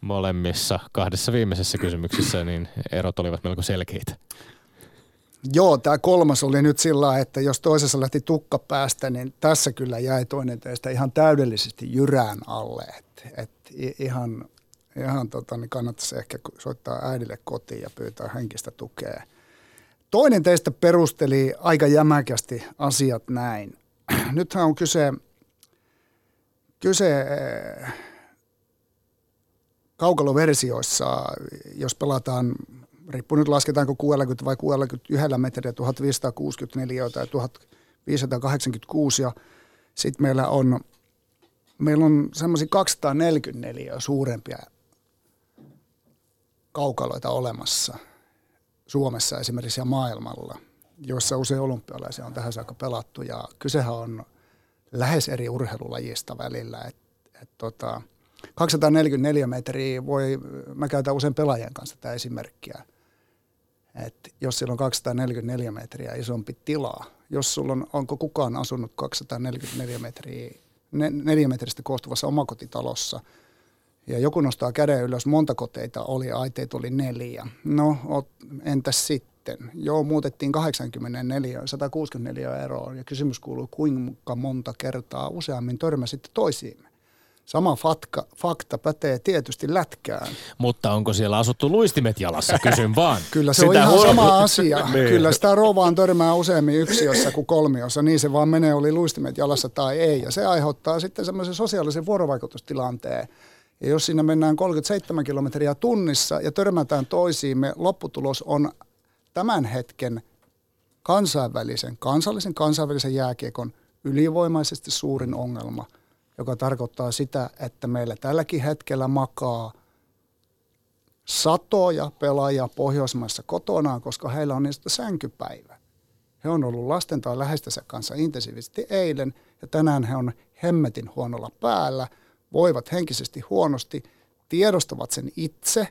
molemmissa 2 viimeisessä kysymyksessä niin erot olivat melko selkeitä. Joo, tämä 3 oli nyt sillä, että jos toisessa lähti tukka päästä, niin tässä kyllä jäi toinen teistä ihan täydellisesti jyrään alle. Et ihan niin kannattaisi ehkä soittaa äidille kotiin ja pyytää henkistä tukea. Toinen teistä perusteli aika jämäkästi asiat näin. Nythän on kyse kaukaloversioissa, jos pelataan, riippuu nyt lasketaanko 60 vai 61 metriä, 1564 tai 1586, ja sitten meillä on semmoisia 244 suurempia kaukaloita olemassa Suomessa esimerkiksi ja maailmalla, joissa usein olympialaisia on tähän saakka pelattu, ja kysehän on lähes eri urheilulajista välillä. 244 metriä mä käytän usein pelaajien kanssa tätä esimerkkiä, että jos sillä on 244 metriä isompi tilaa, jos sulla on, onko kukaan asunut 244 metriä, 4 metristä koostuvassa omakotitalossa, ja joku nostaa käden ylös, monta koteita oli, aiteita oli 4. No, entäs sitten? Joo, muutettiin 84, 164 eroon, ja kysymys kuuluu, kuinka monta kertaa useammin törmäsitte toisiimme. Sama fakta pätee tietysti lätkään. Mutta onko siellä asuttu luistimet jalassa, kysyn vaan. Kyllä se sitä on ihan sama asia. Kyllä sitä rouvaan törmää useammin yksiössä kuin kolmiossa. Niin se vaan menee, oli luistimet jalassa tai ei. Ja se aiheuttaa sitten semmoisen sosiaalisen vuorovaikutustilanteen. Ja jos siinä mennään 37 kilometriä tunnissa ja törmätään toisiimme, lopputulos on tämän hetken kansainvälisen jääkiekon ylivoimaisesti suurin ongelma, joka tarkoittaa sitä, että meillä tälläkin hetkellä makaa satoja pelaajia Pohjoismaissa kotonaan, koska heillä on niistä sänkypäivä. He on ollut lasten tai läheistensä kanssa intensiivisesti eilen, ja tänään he on hemmetin huonolla päällä, voivat henkisesti huonosti, tiedostavat sen itse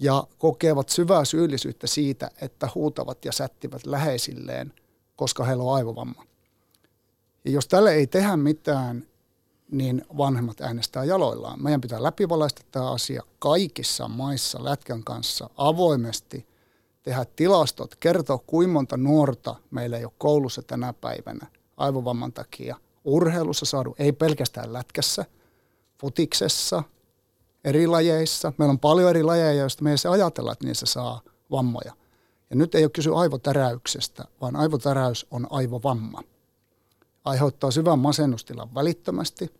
ja kokevat syvää syyllisyyttä siitä, että huutavat ja sättivät läheisilleen, koska heillä on aivovamma. Ja jos tälle ei tehdä mitään, niin vanhemmat äänestää jaloillaan. Meidän pitää läpivalaista tämä asia kaikissa maissa lätkän kanssa avoimesti, tehdä tilastot, kertoa kuinka monta nuorta meillä ei ole koulussa tänä päivänä aivovamman takia. Urheilussa saadun, ei pelkästään lätkässä, futiksessa, eri lajeissa. Meillä on paljon eri lajeja, joista me ei se ajatella, että niissä saa vammoja. Ja nyt ei ole kysy aivotäräyksestä, vaan aivotäräys on aivovamma. Aiheuttaa syvän masennustilan välittömästi.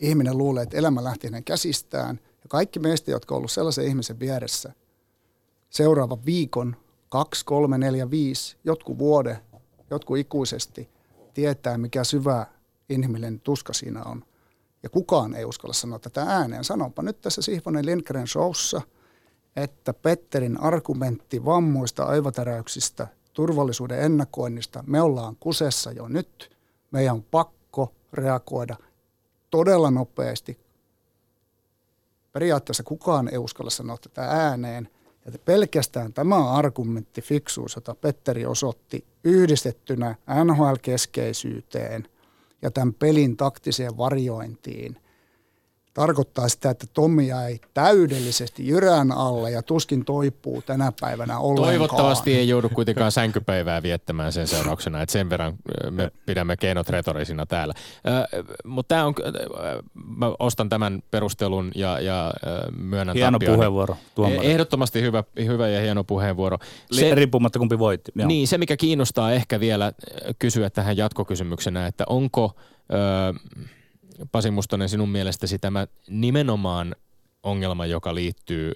Ihminen luulee, että elämä lähtee hänen käsistään. Ja kaikki meistä, jotka on ollut sellaisen ihmisen vieressä seuraavan viikon, 2, 3, 4, 5, jotkut vuoden, jotkut ikuisesti, tietää, mikä syvä inhimillinen tuska siinä on. Ja kukaan ei uskalla sanoa tätä ääneen. Sanonpa nyt tässä Sihvonen Lindgren showssa, että Petterin argumentti vammoista, aivotäräyksistä, turvallisuuden ennakoinnista, me ollaan kusessa jo nyt. Meidän on pakko reagoida todella nopeasti. Periaatteessa kukaan ei uskalla sanoa tätä ääneen. Ja pelkästään tämä argumentti fiksuus, jota Petteri osoitti yhdistettynä NHL-keskeisyyteen ja tämän pelin taktiseen varjointiin, tarkoittaa sitä, että Tomia ei täydellisesti jyrän alle ja tuskin toipuu tänä päivänä ollenkaan. Toivottavasti ei joudu kuitenkaan sänkypäivää viettämään sen seurauksena, että sen verran me pidämme keinot retorisina täällä. Mutta tämä on, mä ostan tämän perustelun ja myönnän tappion. Hieno puheenvuoro. Tuomari. Ehdottomasti hyvä ja hieno puheenvuoro. Se, riippumatta kumpi voitti. Joo. Niin, se mikä kiinnostaa ehkä vielä kysyä tähän jatkokysymyksenä, että onko... Pasi Mustonen, sinun mielestäsi tämä nimenomaan ongelma, joka liittyy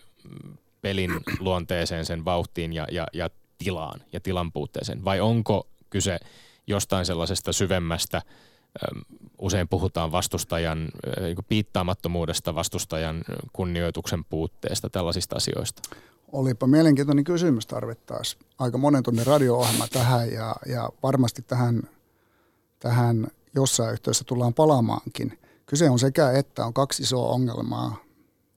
pelin luonteeseen, sen vauhtiin ja tilaan ja tilan puutteeseen, vai onko kyse jostain sellaisesta syvemmästä, usein puhutaan vastustajan piittaamattomuudesta, vastustajan kunnioituksen puutteesta, tällaisista asioista? Olipa mielenkiintoinen kysymys, tarvittaisiin aika monen tunnin radio-ohjelma tähän ja varmasti tähän jossain yhteydessä tullaan palaamaankin. Kyse on sekä, että on kaksi isoa ongelmaa,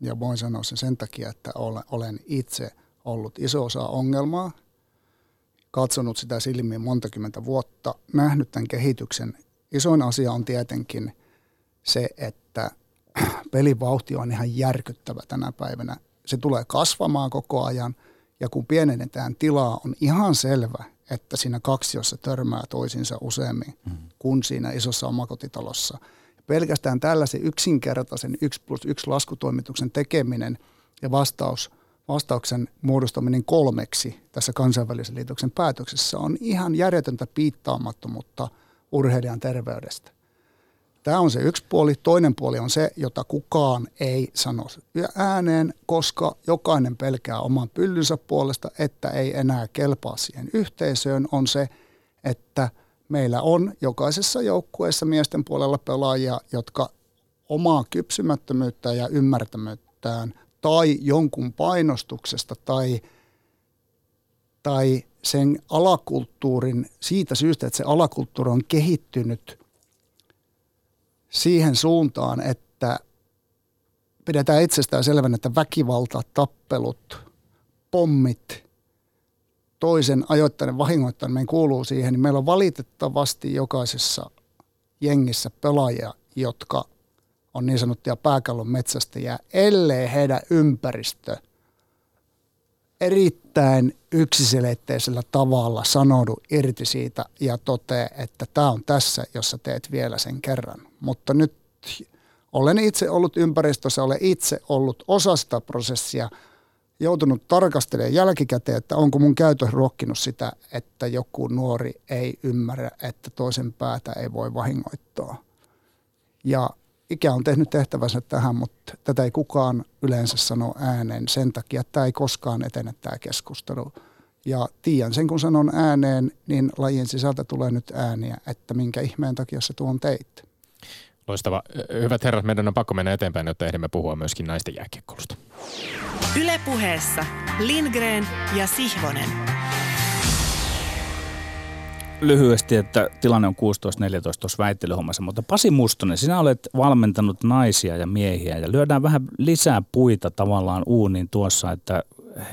ja voin sanoa sen takia, että olen itse ollut iso osa ongelmaa, katsonut sitä silmiin montakymmentä vuotta, nähnyt tämän kehityksen. Isoin asia on tietenkin se, että pelivauhti on ihan järkyttävä tänä päivänä. Se tulee kasvamaan koko ajan, ja kun pienennetään tilaa, on ihan selvä, että siinä kaksiossa törmää toisinsa useammin kuin siinä isossa omakotitalossa. Pelkästään tällaisen yksinkertaisen 1+1 laskutoimituksen tekeminen ja vastaus vastauksen muodostaminen kolmeksi tässä kansainvälisen liitoksen päätöksessä on ihan järjetöntä piittaamattomuutta urheilijan terveydestä. Tämä on se yksi puoli. Toinen puoli on se, jota kukaan ei sano ääneen, koska jokainen pelkää oman pyllynsä puolesta, että ei enää kelpaa siihen yhteisöön, on se, että meillä on jokaisessa joukkueessa miesten puolella pelaajia, jotka omaa kypsymättömyyttään ja ymmärtämyyttään tai jonkun painostuksesta tai sen alakulttuurin, siitä syystä, että se alakulttuuri on kehittynyt siihen suuntaan, että pidetään itsestään selvänä, että väkivalta, tappelut, pommit, toisen ajoittaneen vahingoittaminen kuuluu siihen, niin meillä on valitettavasti jokaisessa jengissä pelaajia, jotka on niin sanottuja pääkallon metsästäjiä, ellei heidän ympäristö erittäin yksiselitteisellä tavalla sanoudu irti siitä ja totee, että tämä on tässä, jos sä teet vielä sen kerran. Mutta nyt olen itse ollut ympäristössä, olen itse ollut osa sitä prosessia, joutunut tarkastelemaan jälkikäteen, että onko mun käytö ruokkinut sitä, että joku nuori ei ymmärrä, että toisen päätä ei voi vahingoittaa. Ja ikä on tehnyt tehtävänsä tähän, mutta tätä ei kukaan yleensä sano ääneen sen takia, että tämä ei koskaan etene tämä keskustelu. Ja tiedän sen, kun sanon ääneen, niin lajin sisältä tulee nyt ääniä, että minkä ihmeen takia se tuon teit. Loistava. Hyvät herrat, meidän on pakko mennä eteenpäin, jotta ehdimme puhua myöskin naisten jääkiekkoilusta. Yle Puheessa Lindgren ja Sihvonen. Lyhyesti, että tilanne on 16-14 tuossa väittelyhommassa, mutta Pasi Mustonen, sinä olet valmentanut naisia ja miehiä ja lyödään vähän lisää puita tavallaan uuniin tuossa, että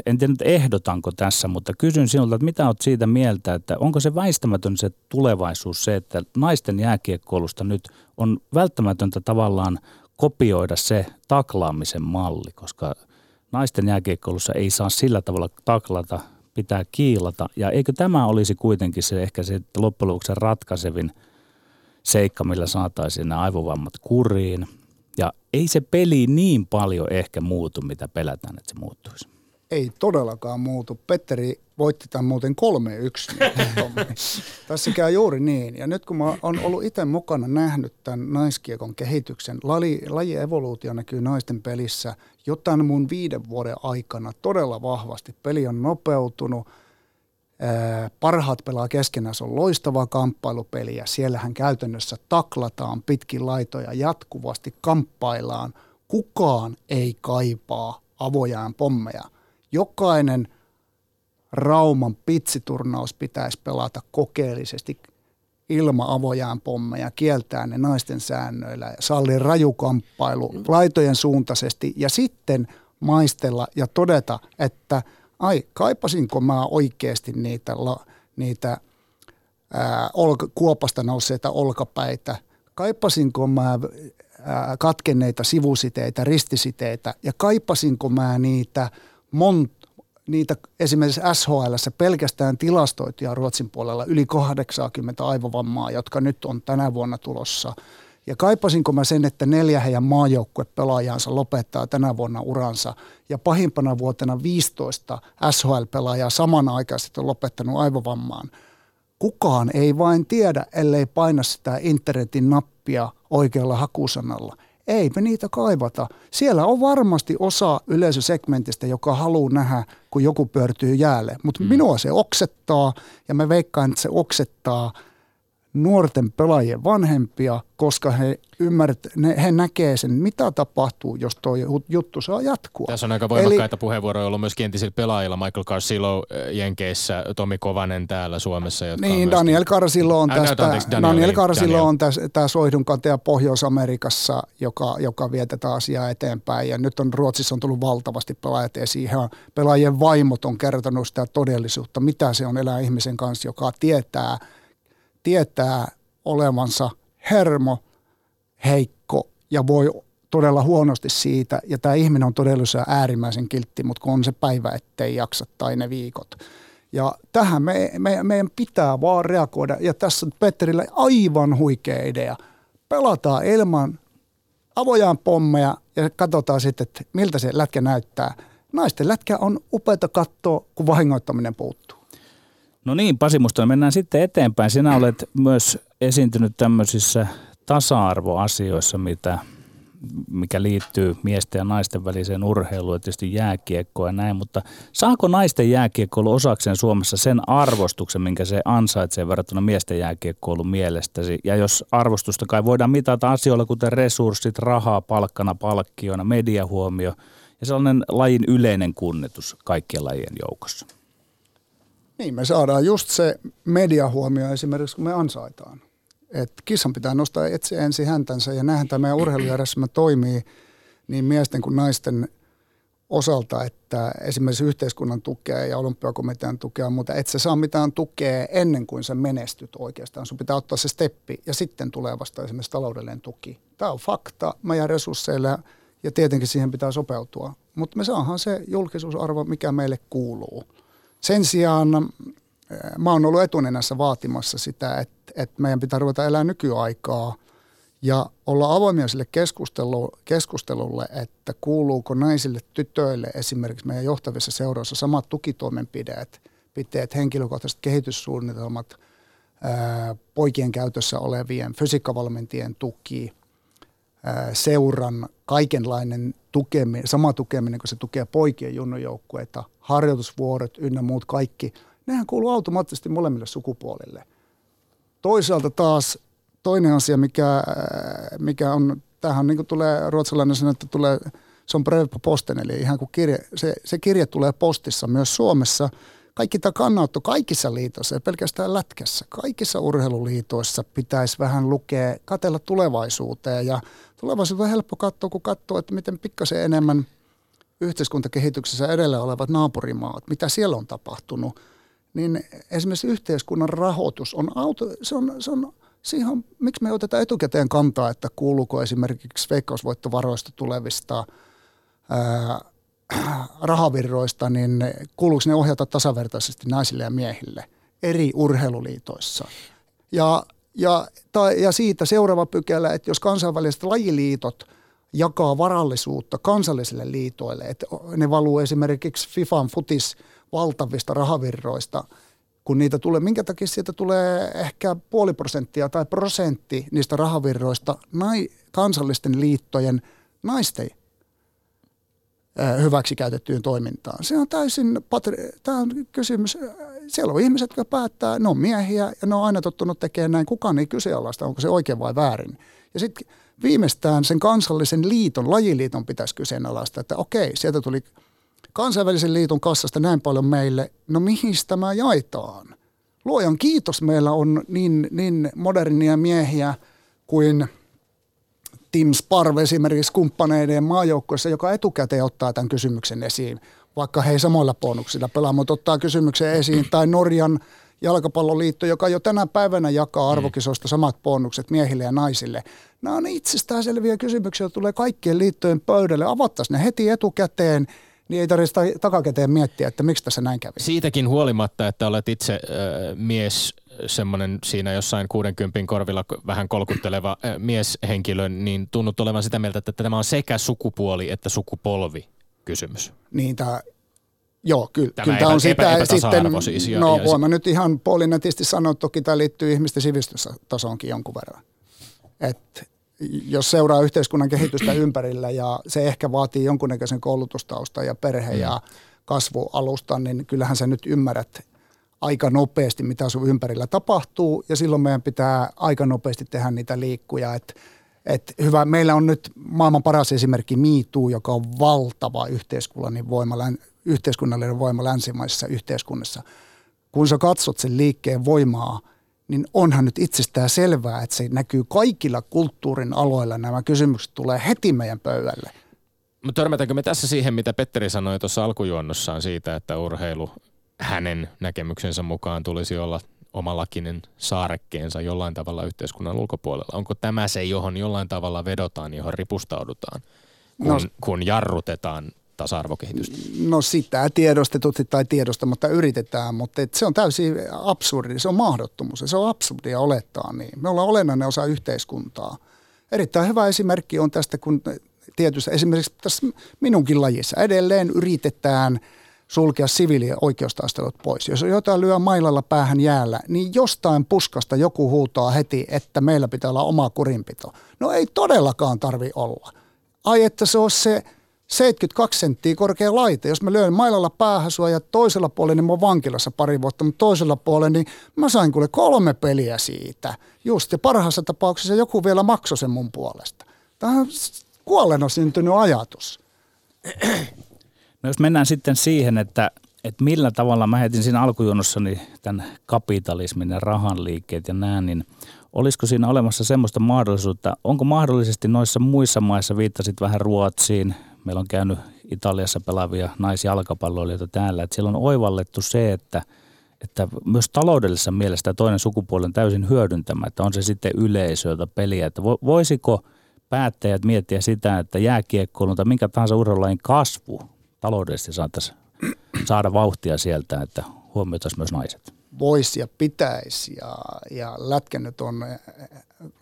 en tiedä nyt ehdotanko tässä, mutta kysyn sinulta, että mitä olet siitä mieltä, että onko se väistämätön se tulevaisuus se, että naisten jääkiekkoilusta nyt on välttämätöntä tavallaan kopioida se taklaamisen malli, koska naisten jääkiekkoilussa ei saa sillä tavalla taklata, pitää kiilata. Ja eikö tämä olisi kuitenkin se ehkä se loppujen lopuksi ratkaisevin seikka, millä saataisiin nämä aivovammat kuriin. Ja ei se peli niin paljon ehkä muutu, mitä pelätään, että se muuttuisi. Ei todellakaan muutu. Petteri voitti tämän muuten 3-1. Tässä käy juuri niin. Ja nyt kun mä oon ollut itse mukana nähnyt tämän naiskiekon kehityksen, lajievoluutio näkyy naisten pelissä jo tämän mun 5 vuoden aikana todella vahvasti. Peli on nopeutunut. Parhaat pelaa keskenään. Se on loistava kamppailupeli ja siellähän käytännössä taklataan pitkin laitoja jatkuvasti, kamppaillaan. Kukaan ei kaipaa avojaan pommeja. Jokainen Rauman pitsiturnaus pitäisi pelata kokeellisesti ilman avojaan pommeja, kieltää ne naisten säännöillä ja salli rajukamppailu laitojen suuntaisesti ja sitten maistella ja todeta, että ai kaipasinko mä oikeasti niitä kuopasta nousseita olkapäitä, kaipasinko mä katkenneita sivusiteitä, ristisiteitä ja kaipasinko mä niitä esimerkiksi SHL:ssä pelkästään tilastoitia Ruotsin puolella yli 80 aivovammaa, jotka nyt on tänä vuonna tulossa. Ja kaipasinko mä sen, että 4 heidän maajoukkuepelaajansa lopettaa tänä vuonna uransa ja pahimpana vuotena 15 SHL-pelaajaa samanaikaisesti on lopettanut aivovammaan. Kukaan ei vain tiedä, ellei paina sitä internetin nappia oikealla hakusanalla. Ei me niitä kaivata. Siellä on varmasti osa yleisösegmentistä, joka haluaa nähdä, kun joku pyörtyy jäälle. Mutta minua se oksettaa ja mä veikkaan, että se oksettaa nuorten pelaajien vanhempia, koska he näkee sen, mitä tapahtuu, jos tuo juttu saa jatkua. Tässä on aika voimakkaita puheenvuoroja ollut myös entisillä pelaajilla. Michael Carcillo Jenkeissä, Tomi Kovanen täällä Suomessa. Jotka niin, on Daniel Carcillo on tämä soihdunkantaja Pohjois-Amerikassa, joka vie tätä asiaa eteenpäin. Ja nyt on Ruotsissa on tullut valtavasti pelaajat esiin. Ihan pelaajien vaimot on kertonut sitä todellisuutta, mitä se on elää ihmisen kanssa, joka tietää olevansa hermo, heikko ja voi todella huonosti siitä. Ja tämä ihminen on todellisuudessa äärimmäisen kiltti, mutta kun on se päivä, ettei jaksa tai ne viikot. Ja tähän meidän pitää vaan reagoida. Ja tässä on Petterillä aivan huikea idea. Pelataan ilman avojaan pommeja ja katsotaan sitten, että miltä se lätkä näyttää. naisten lätkä on upeata katsoa, kun vahingoittaminen puuttuu. No niin, Pasi Mustonen, mennään sitten eteenpäin. Sinä olet myös esiintynyt tämmöisissä tasa-arvoasioissa, mikä liittyy miesten ja naisten väliseen urheiluun, ja tietysti jääkiekkoon ja näin, mutta saako naisten jääkiekkoilu osakseen Suomessa sen arvostuksen, minkä se ansaitsee verrattuna miesten jääkiekkoilun mielestäsi? Ja jos arvostusta kai voidaan mitata asioilla, kuten resurssit, rahaa palkkana, palkkioina, mediahuomio ja sellainen lajin yleinen kunnitus kaikkien lajien joukossa. Niin, me saadaan just se mediahuomio esimerkiksi, kun me ansaitaan. Että kissan pitää nostaa ensin häntänsä ja nähdään, että meidän urheilujärjestelmä toimii niin miesten kuin naisten osalta, että esimerkiksi yhteiskunnan tukea ja olympiakomitean tukea, mutta et sä saa mitään tukea ennen kuin sä menestyt oikeastaan. Sun pitää ottaa se steppi ja sitten tulee vasta esimerkiksi taloudellinen tuki. Tämä on fakta meidän resursseilla ja tietenkin siihen pitää sopeutua, mutta me saadaan se julkisuusarvo, mikä meille kuuluu. Sen sijaan mä oon ollut etunenässä vaatimassa sitä, että meidän pitää ruveta elämään nykyaikaa ja olla avoimia sille keskustelulle, että kuuluuko naisille tytöille esimerkiksi meidän johtavissa seuroissa samat tukitoimenpiteet, henkilökohtaiset kehityssuunnitelmat, poikien käytössä olevien fysiikkavalmentien tuki, seuran kaikenlainen tukeminen, sama tukeminen kuin se tukee poikien junnujoukkueita, harjoitusvuorot ynnä muut kaikki. Nehän kuuluu automaattisesti molemmille sukupuolille. Toisaalta taas toinen asia, mikä on, tämähän niin kuin tulee ruotsalainen sanoa, että tulee, se on brev på posten, eli ihan kun se kirje tulee postissa myös Suomessa. Kaikki tämä kannanotto kaikissa liitoissa, ei pelkästään lätkässä, kaikissa urheiluliitoissa pitäisi vähän lukea, katsella tulevaisuuteen. Ja tulevaisuuteen on helppo katsoa, kun katsoo, että miten pikkasen enemmän yhteiskuntakehityksessä edellä olevat naapurimaat, mitä siellä on tapahtunut. Niin esimerkiksi yhteiskunnan rahoitus on siihen, miksi me otetaan etukäteen kantaa, että kuuluuko esimerkiksi veikkausvoittovaroista tulevista rahavirroista, niin kuuluuko ne ohjata tasavertaisesti naisille ja miehille eri urheiluliitoissa. Ja siitä seuraava pykälä, että jos kansainväliset lajiliitot jakaa varallisuutta kansallisille liitoille, että ne valuu esimerkiksi FIFAn futis valtavista rahavirroista, kun niitä tulee, minkä takia sieltä tulee ehkä 0,5% tai 1% niistä rahavirroista kansallisten liittojen naisten hyväksi käytettyyn toimintaan. Se on tämä on kysymys, siellä on ihmiset, jotka päättää, ne on miehiä ja ne on aina tottunut tekemään näin, kukaan ei kyseenalaista, onko se oikein vai väärin. Ja sitten viimeistään sen kansallisen liiton, lajiliiton pitäisi kyseenalaista, että okei, sieltä tuli kansainvälisen liiton kassasta näin paljon meille, no mihin tämä jaetaan? Luojan kiitos, meillä on niin modernia miehiä kuin Tim Sparve esimerkiksi kumppaneiden maajoukkueessa, joka etukäteen ottaa tämän kysymyksen esiin, vaikka he ei samoilla bonuksilla pelaa, mutta ottaa kysymyksen esiin. Tai Norjan jalkapalloliitto, joka jo tänä päivänä jakaa arvokisoista samat bonukset miehille ja naisille. Nämä on itsestäänselviä kysymyksiä, jotka tulee kaikkien liittojen pöydälle. Avattaisiin ne heti etukäteen, niin ei tarvitse takakäteen miettiä, että miksi tässä näin kävi. Siitäkin huolimatta, että olet itse mies, semmoinen siinä jossain 60 korvilla vähän kolkutteleva mieshenkilö, niin tunnut olevan sitä mieltä, että tämä on sekä sukupuoli että sukupolvi kysymys. Niin tämä, joo, kyllä. Tämä kyllä on sitä sitten, siis, no voin mä nyt ihan puolinätisti sanoa, toki tämä liittyy ihmisten sivistystasoonkin jonkun verran. Että jos seuraa yhteiskunnan kehitystä ympärillä ja se ehkä vaatii jonkunnäköisen koulutustausta ja perhe ja kasvualustan, niin kyllähän sä nyt ymmärrät aika nopeasti, mitä sun ympärillä tapahtuu, ja silloin meidän pitää aika nopeasti tehdä niitä liikkuja. Hyvä, meillä on nyt maailman paras esimerkki Me Too, joka on valtava yhteiskunnallinen voima länsimaisessa yhteiskunnassa. Kun sä katsot sen liikkeen voimaa, niin onhan nyt itsestään selvää, että se näkyy kaikilla kulttuurin aloilla. Nämä kysymykset tulee heti meidän pöydälle. Mutta törmätäänkö me tässä siihen, mitä Petteri sanoi tuossa alkujuonnossaan siitä, että urheilu hänen näkemyksensä mukaan tulisi olla omalakinen saarekkeensa jollain tavalla yhteiskunnan ulkopuolella? Onko tämä se, johon jollain tavalla vedotaan, johon ripustaudutaan, kun jarrutetaan tasa-arvokehitystä? No sitä tiedostetusti tai tiedostamatta yritetään, mutta se on täysin absurdi, se on mahdottomuus ja se on absurdia olettaa niin. Me ollaan olennainen osa yhteiskuntaa. Erittäin hyvä esimerkki on tästä, kun tietyssä, esimerkiksi tässä minunkin lajissa edelleen yritetään sulkea siviilien oikeustaistelut pois. Jos jotain lyö mailalla päähän jäällä, niin jostain puskasta joku huutaa heti, että meillä pitää olla oma kurinpito. No ei todellakaan tarvi olla. Ai että se on se 72 senttiä korkea laite. Jos mä lyön mailalla päähän sua ja toisella puolella, niin mä oon vankilassa pari vuotta, mutta toisella puolella, niin mä sain kuule 3 peliä siitä. Just, ja parhaassa tapauksessa joku vielä maksoi sen mun puolesta. Tämä on kuolleena syntynyt ajatus. No jos mennään sitten siihen, että millä tavalla mä heitin siinä alkujuonnossani tämän kapitalismin ja rahan liikkeet ja näin, niin olisiko siinä olemassa semmoista mahdollisuutta, onko mahdollisesti noissa muissa maissa, viittasit vähän Ruotsiin, meillä on käynyt Italiassa pelaavia naisjalkapalloilijoita täällä, että siellä on oivallettu se, että myös taloudellisessa mielessä toinen sukupuoli on täysin hyödyntämättä, on se sitten yleisöltä peliä, että voisiko päättäjät miettiä sitä, että jääkiekkoilun tai minkä tahansa urheilulajin kasvu taloudellisesti saataisiin saada vauhtia sieltä, että huomioitaisiin myös naiset. Voisi ja pitäisi, ja lätkännyt on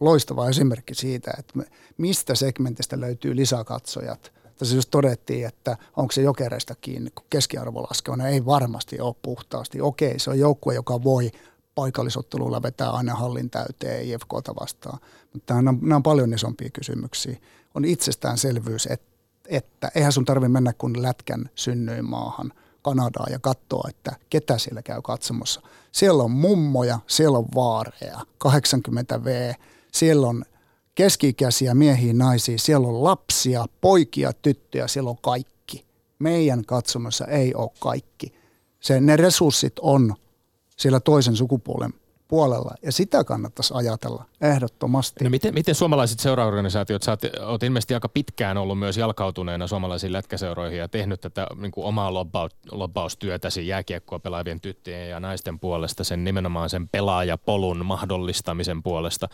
loistava esimerkki siitä, että mistä segmentistä löytyy lisäkatsojat. Tässä just todettiin, että onko se Jokereista kiinni, kun keskiarvo laskevana ei varmasti ole puhtaasti. Okei, se on joukkue, joka voi paikallisottelulla vetää aina hallin täyteen IFK:ta vastaan. Mutta nämä on paljon isompia kysymyksiä. On itsestäänselvyys, että eihän sun tarvitse mennä kuin lätkän synnyinmaahan Kanadaan ja katsoa, että ketä siellä käy katsomassa. Siellä on mummoja, siellä on vaareja, 80V, siellä on keski-ikäisiä miehiä, naisia, siellä on lapsia, poikia, tyttöjä, siellä on kaikki. Meidän katsomassa ei ole kaikki. Ne resurssit on siellä toisen sukupuolen puolella, ja sitä kannattaisi ajatella ehdottomasti. No miten suomalaiset seuraorganisaatiot, sä oot ilmeisesti aika pitkään ollut myös jalkautuneena suomalaisiin lätkäseuroihin ja tehnyt tätä niin kuin omaa lobbaustyötäsi jääkiekkoa pelaavien tyttöjen ja naisten puolesta, sen nimenomaan sen pelaajapolun mahdollistamisen puolesta.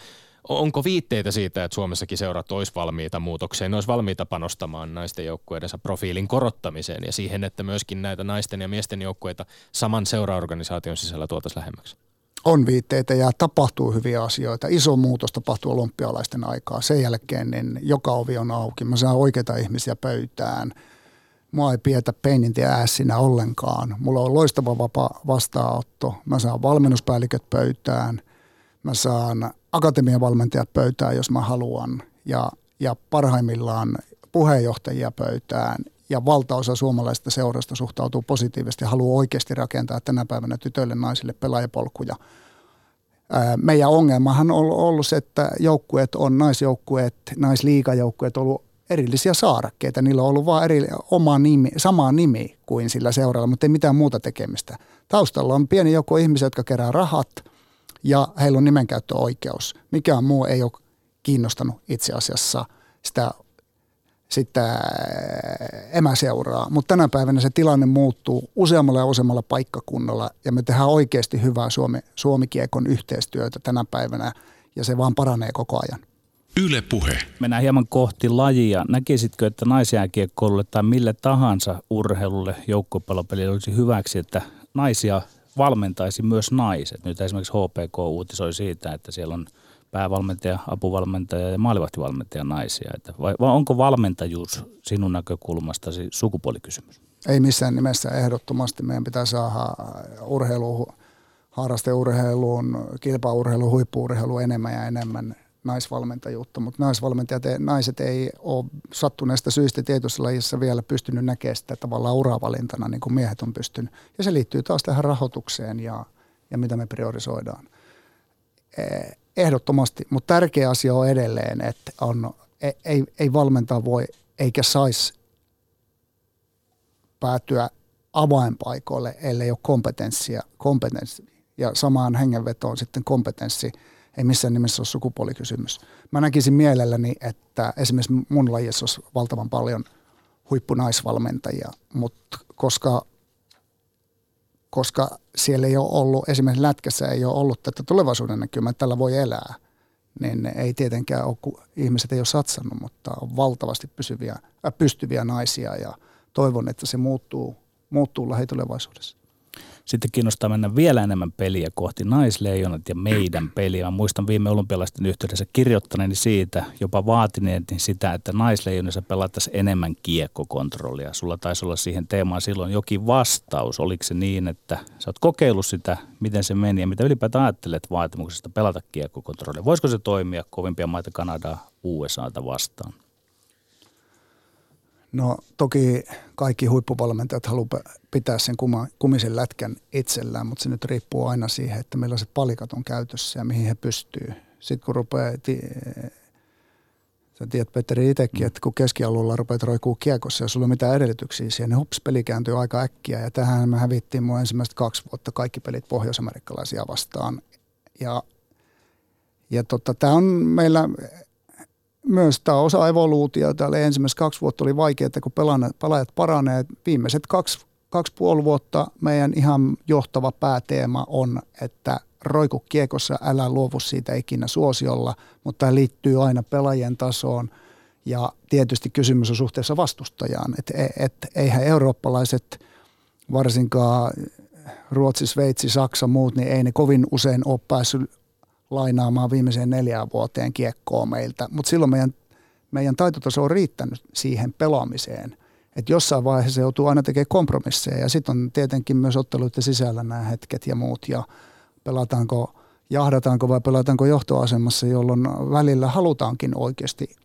Onko viitteitä siitä, että Suomessakin seurat olisi valmiita muutokseen, ne olisi valmiita panostamaan naisten joukkueidensa profiilin korottamiseen ja siihen, että myöskin näitä naisten ja miesten joukkueita saman seuraorganisaation sisällä tuotaisiin lähemmäksi? On viitteitä ja tapahtuu hyviä asioita. Iso muutos tapahtuu olympialaisten aikaa. Sen jälkeen niin joka ovi on auki. Mä saan oikeita ihmisiä pöytään. Mua ei pietä peinintiä ässinä ollenkaan. Mulla on loistava vapaa vastaanotto. Mä saan valmennuspäälliköt pöytään. Mä saan akatemian valmentajat pöytään, jos mä haluan. Ja parhaimmillaan puheenjohtajia pöytään. Ja valtaosa suomalaisista seurasta suhtautuu positiivisesti ja haluaa oikeasti rakentaa tänä päivänä tytöille naisille pelaajapolkuja. Meidän ongelmahan on ollut se, että joukkueet on naisjoukkueet, naisliigajoukkueet on ollut erillisiä saarakkeita. Niillä on ollut vaan sama nimi kuin sillä seuralla, mutta ei mitään muuta tekemistä. Taustalla on pieni joukko ihmisiä, jotka kerää rahat ja heillä on nimenkäyttöoikeus. Mikään muu ei ole kiinnostanut itse asiassa sitä emäseuraa, mutta tänä päivänä se tilanne muuttuu useammalla ja useammalla paikkakunnalla ja me tehdään oikeasti hyvää Suomi-kiekon yhteistyötä tänä päivänä ja se vaan paranee koko ajan. Yle Puhe. Mennään hieman kohti lajia. Näkisitkö, että naisjääkiekkoilulle tai mille tahansa urheilulle joukkopallopelille olisi hyväksi, että naisia valmentaisi myös naiset? Nyt esimerkiksi HPK uutisoi siitä, että siellä on päävalmentaja, apuvalmentaja ja maalivahtivalmentaja naisia. Vai onko valmentajuus sinun näkökulmastasi sukupuolikysymys? Ei missään nimessä, ehdottomasti. Meidän pitää saada harrasteurheiluun, kilpaurheiluun, huippu-urheiluun enemmän ja enemmän naisvalmentajuutta. Mutta naiset ei ole sattuneesta syystä tietyissä lajissa vielä pystynyt näkemään sitä tavallaan uravalintana, niin kuin miehet on pystynyt. Ja se liittyy taas tähän rahoitukseen ja mitä me priorisoidaan. Ehdottomasti, mutta tärkeä asia on edelleen, että ei valmentaa voi eikä saisi päätyä avainpaikoille, ellei ole kompetenssi. Ja samaan hengenvetoon sitten kompetenssi ei missään nimessä ole sukupuolikysymys. Mä näkisin mielelläni, että esimerkiksi mun lajissa olisi valtavan paljon huippunaisvalmentajia, mutta koska siellä ei ole ollut, esimerkiksi lätkässä ei ole ollut tätä tulevaisuuden näkymää, että tällä voi elää, niin ei tietenkään ole, kun ihmiset ei ole satsannut, mutta on valtavasti pystyviä naisia ja toivon, että se muuttuu lähitulevaisuudessa. Sitten kiinnostaa mennä vielä enemmän peliä kohti Naisleijonat ja meidän peliä. Mä muistan viime olympialaisten yhteydessä kirjoittaneeni siitä, jopa vaatineeni sitä, että Naisleijonissa pelattaisiin enemmän kiekkokontrollia. Sulla taisi olla siihen teemaan silloin jokin vastaus. Oliko se niin, että sä oot kokeillut sitä, miten se meni ja mitä ylipäätään ajattelet vaatimuksesta pelata kiekkokontrollia? Voisiko se toimia kovimpia maita Kanadaa, USAta vastaan? No toki kaikki huippuvalmentajat haluaa pitää sen kumisen lätkän itsellään, mutta se nyt riippuu aina siihen, että millaiset palikat on käytössä ja mihin he pystyy. Sitten kun rupeaa, sä tiedät Petteri itsekin, että kun keskialueella rupeat roikkuu kiekossa ja sulla on mitään edellytyksiä siihen, niin hups, peli kääntyy aika äkkiä. Ja tähän me hävittiin mun ensimmäistä 2 vuotta kaikki pelit pohjois-amerikkalaisia vastaan. Ja tämä on meillä... Myös tämä on osa evoluutio. Täällä ensimmäiset 2 vuotta oli vaikeaa, kun pelaajat paranee. Viimeiset 2,5 vuotta meidän ihan johtava pääteema on, että roiku kiekossa, älä luovu siitä ikinä suosiolla, mutta tämä liittyy aina pelaajien tasoon. Ja tietysti kysymys on suhteessa vastustajaan. Että eihän eurooppalaiset, varsinkaan Ruotsi, Sveitsi, Saksa, muut, niin ei ne kovin usein ole päässyt lainaamaan viimeiseen 4 vuoteen kiekkoa meiltä, mutta silloin meidän taitotaso on riittänyt siihen pelaamiseen, että jossain vaiheessa joutuu aina tekemään kompromisseja ja sitten on tietenkin myös otteluiden sisällä nämä hetket ja muut ja pelataanko, jahdataanko vai pelataanko johtoasemassa, jolloin välillä halutaankin oikeasti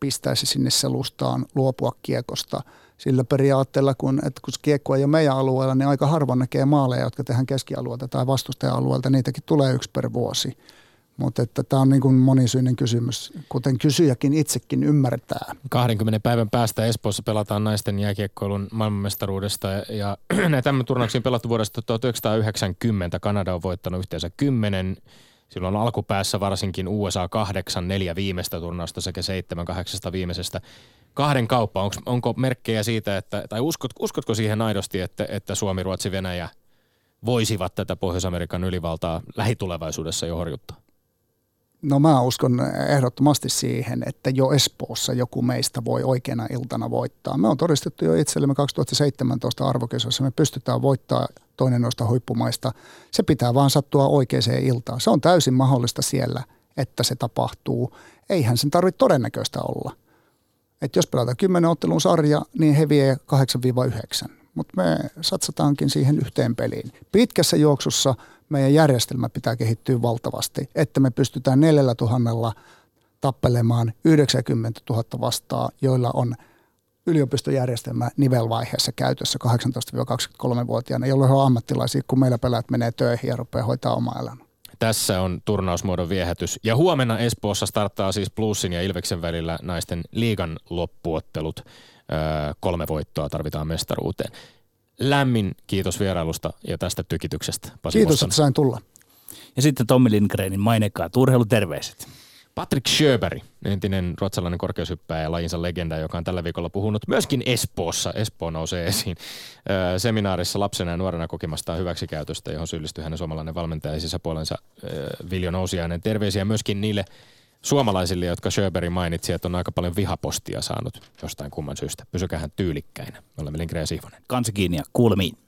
pistää se sinne selustaan, luopua kiekosta sillä periaatteella, kun kiekko ei ole meidän alueella, niin aika harvoin näkee maaleja, jotka tehdään keskialueelta tai vastustaja-alueelta, niitäkin tulee 1 per vuosi. Mutta tämä on niin kuin monisyinen kysymys, kuten kysyjäkin itsekin ymmärtää. 20 päivän päästä Espoossa pelataan naisten jääkiekkoilun maailmanmestaruudesta. Ja tämän turnauksen pelattu vuodesta 1990. Kanada on voittanut yhteensä 10. Silloin alkupäässä varsinkin USA 8-4 viimeistä turnausta sekä 7-8 viimeisestä. Kahden kauppa, onko merkkejä siitä, että, tai uskotko siihen aidosti, että Suomi, Ruotsi, Venäjä voisivat tätä Pohjois-Amerikan ylivaltaa lähitulevaisuudessa jo horjuttaa? No mä uskon ehdottomasti siihen, että jo Espoossa joku meistä voi oikeana iltana voittaa. Me on todistettu jo itsellemme 2017 arvokisoissa, me pystytään voittamaan toinen noista huippumaista. Se pitää vaan sattua oikeaan iltaan. Se on täysin mahdollista siellä, että se tapahtuu. Eihän sen tarvitse todennäköistä olla. Et jos pelataan 10 ottelun sarja, niin he vie 8-9. Mutta me satsataankin siihen yhteen peliin. Pitkässä juoksussa meidän järjestelmä pitää kehittyä valtavasti, että me pystytään 4 000 tappelemaan 90 000 vastaan, joilla on yliopistojärjestelmä nivelvaiheessa käytössä 18-23-vuotiaana, jolloin on ammattilaisia, kun meillä pelaat menee töihin ja rupeaa hoitaa omaa elämää. Tässä on turnausmuodon viehätys. Ja huomenna Espoossa starttaa siis Plussin ja Ilveksen välillä naisten liigan loppuottelut. 3 voittoa tarvitaan mestaruuteen. Lämmin kiitos vierailusta ja tästä tykityksestä. Pasi kiitos, Mustonen. Että sain tulla. Ja sitten Tommi Lindgrenin mainekaa urheiluterveiset. Patrik Sjöberg, entinen ruotsalainen korkeushyppäjä ja lajinsa legenda, joka on tällä viikolla puhunut myöskin Espoossa. Espoo nousee esiin seminaarissa lapsena ja nuorena kokemastaan hyväksikäytöstä, johon syyllistyi hänen suomalainen valmentaja ja sisäpuolensa Viljo Nousiainen. Terveisiä myöskin niille suomalaisille, jotka Sjöberg mainitsi, että on aika paljon vihapostia saanut jostain kumman syystä. Pysykähän tyylikkäinä. Olemme Lindgren ja Sihvonen. Kansi kiinni ja kuulemiin.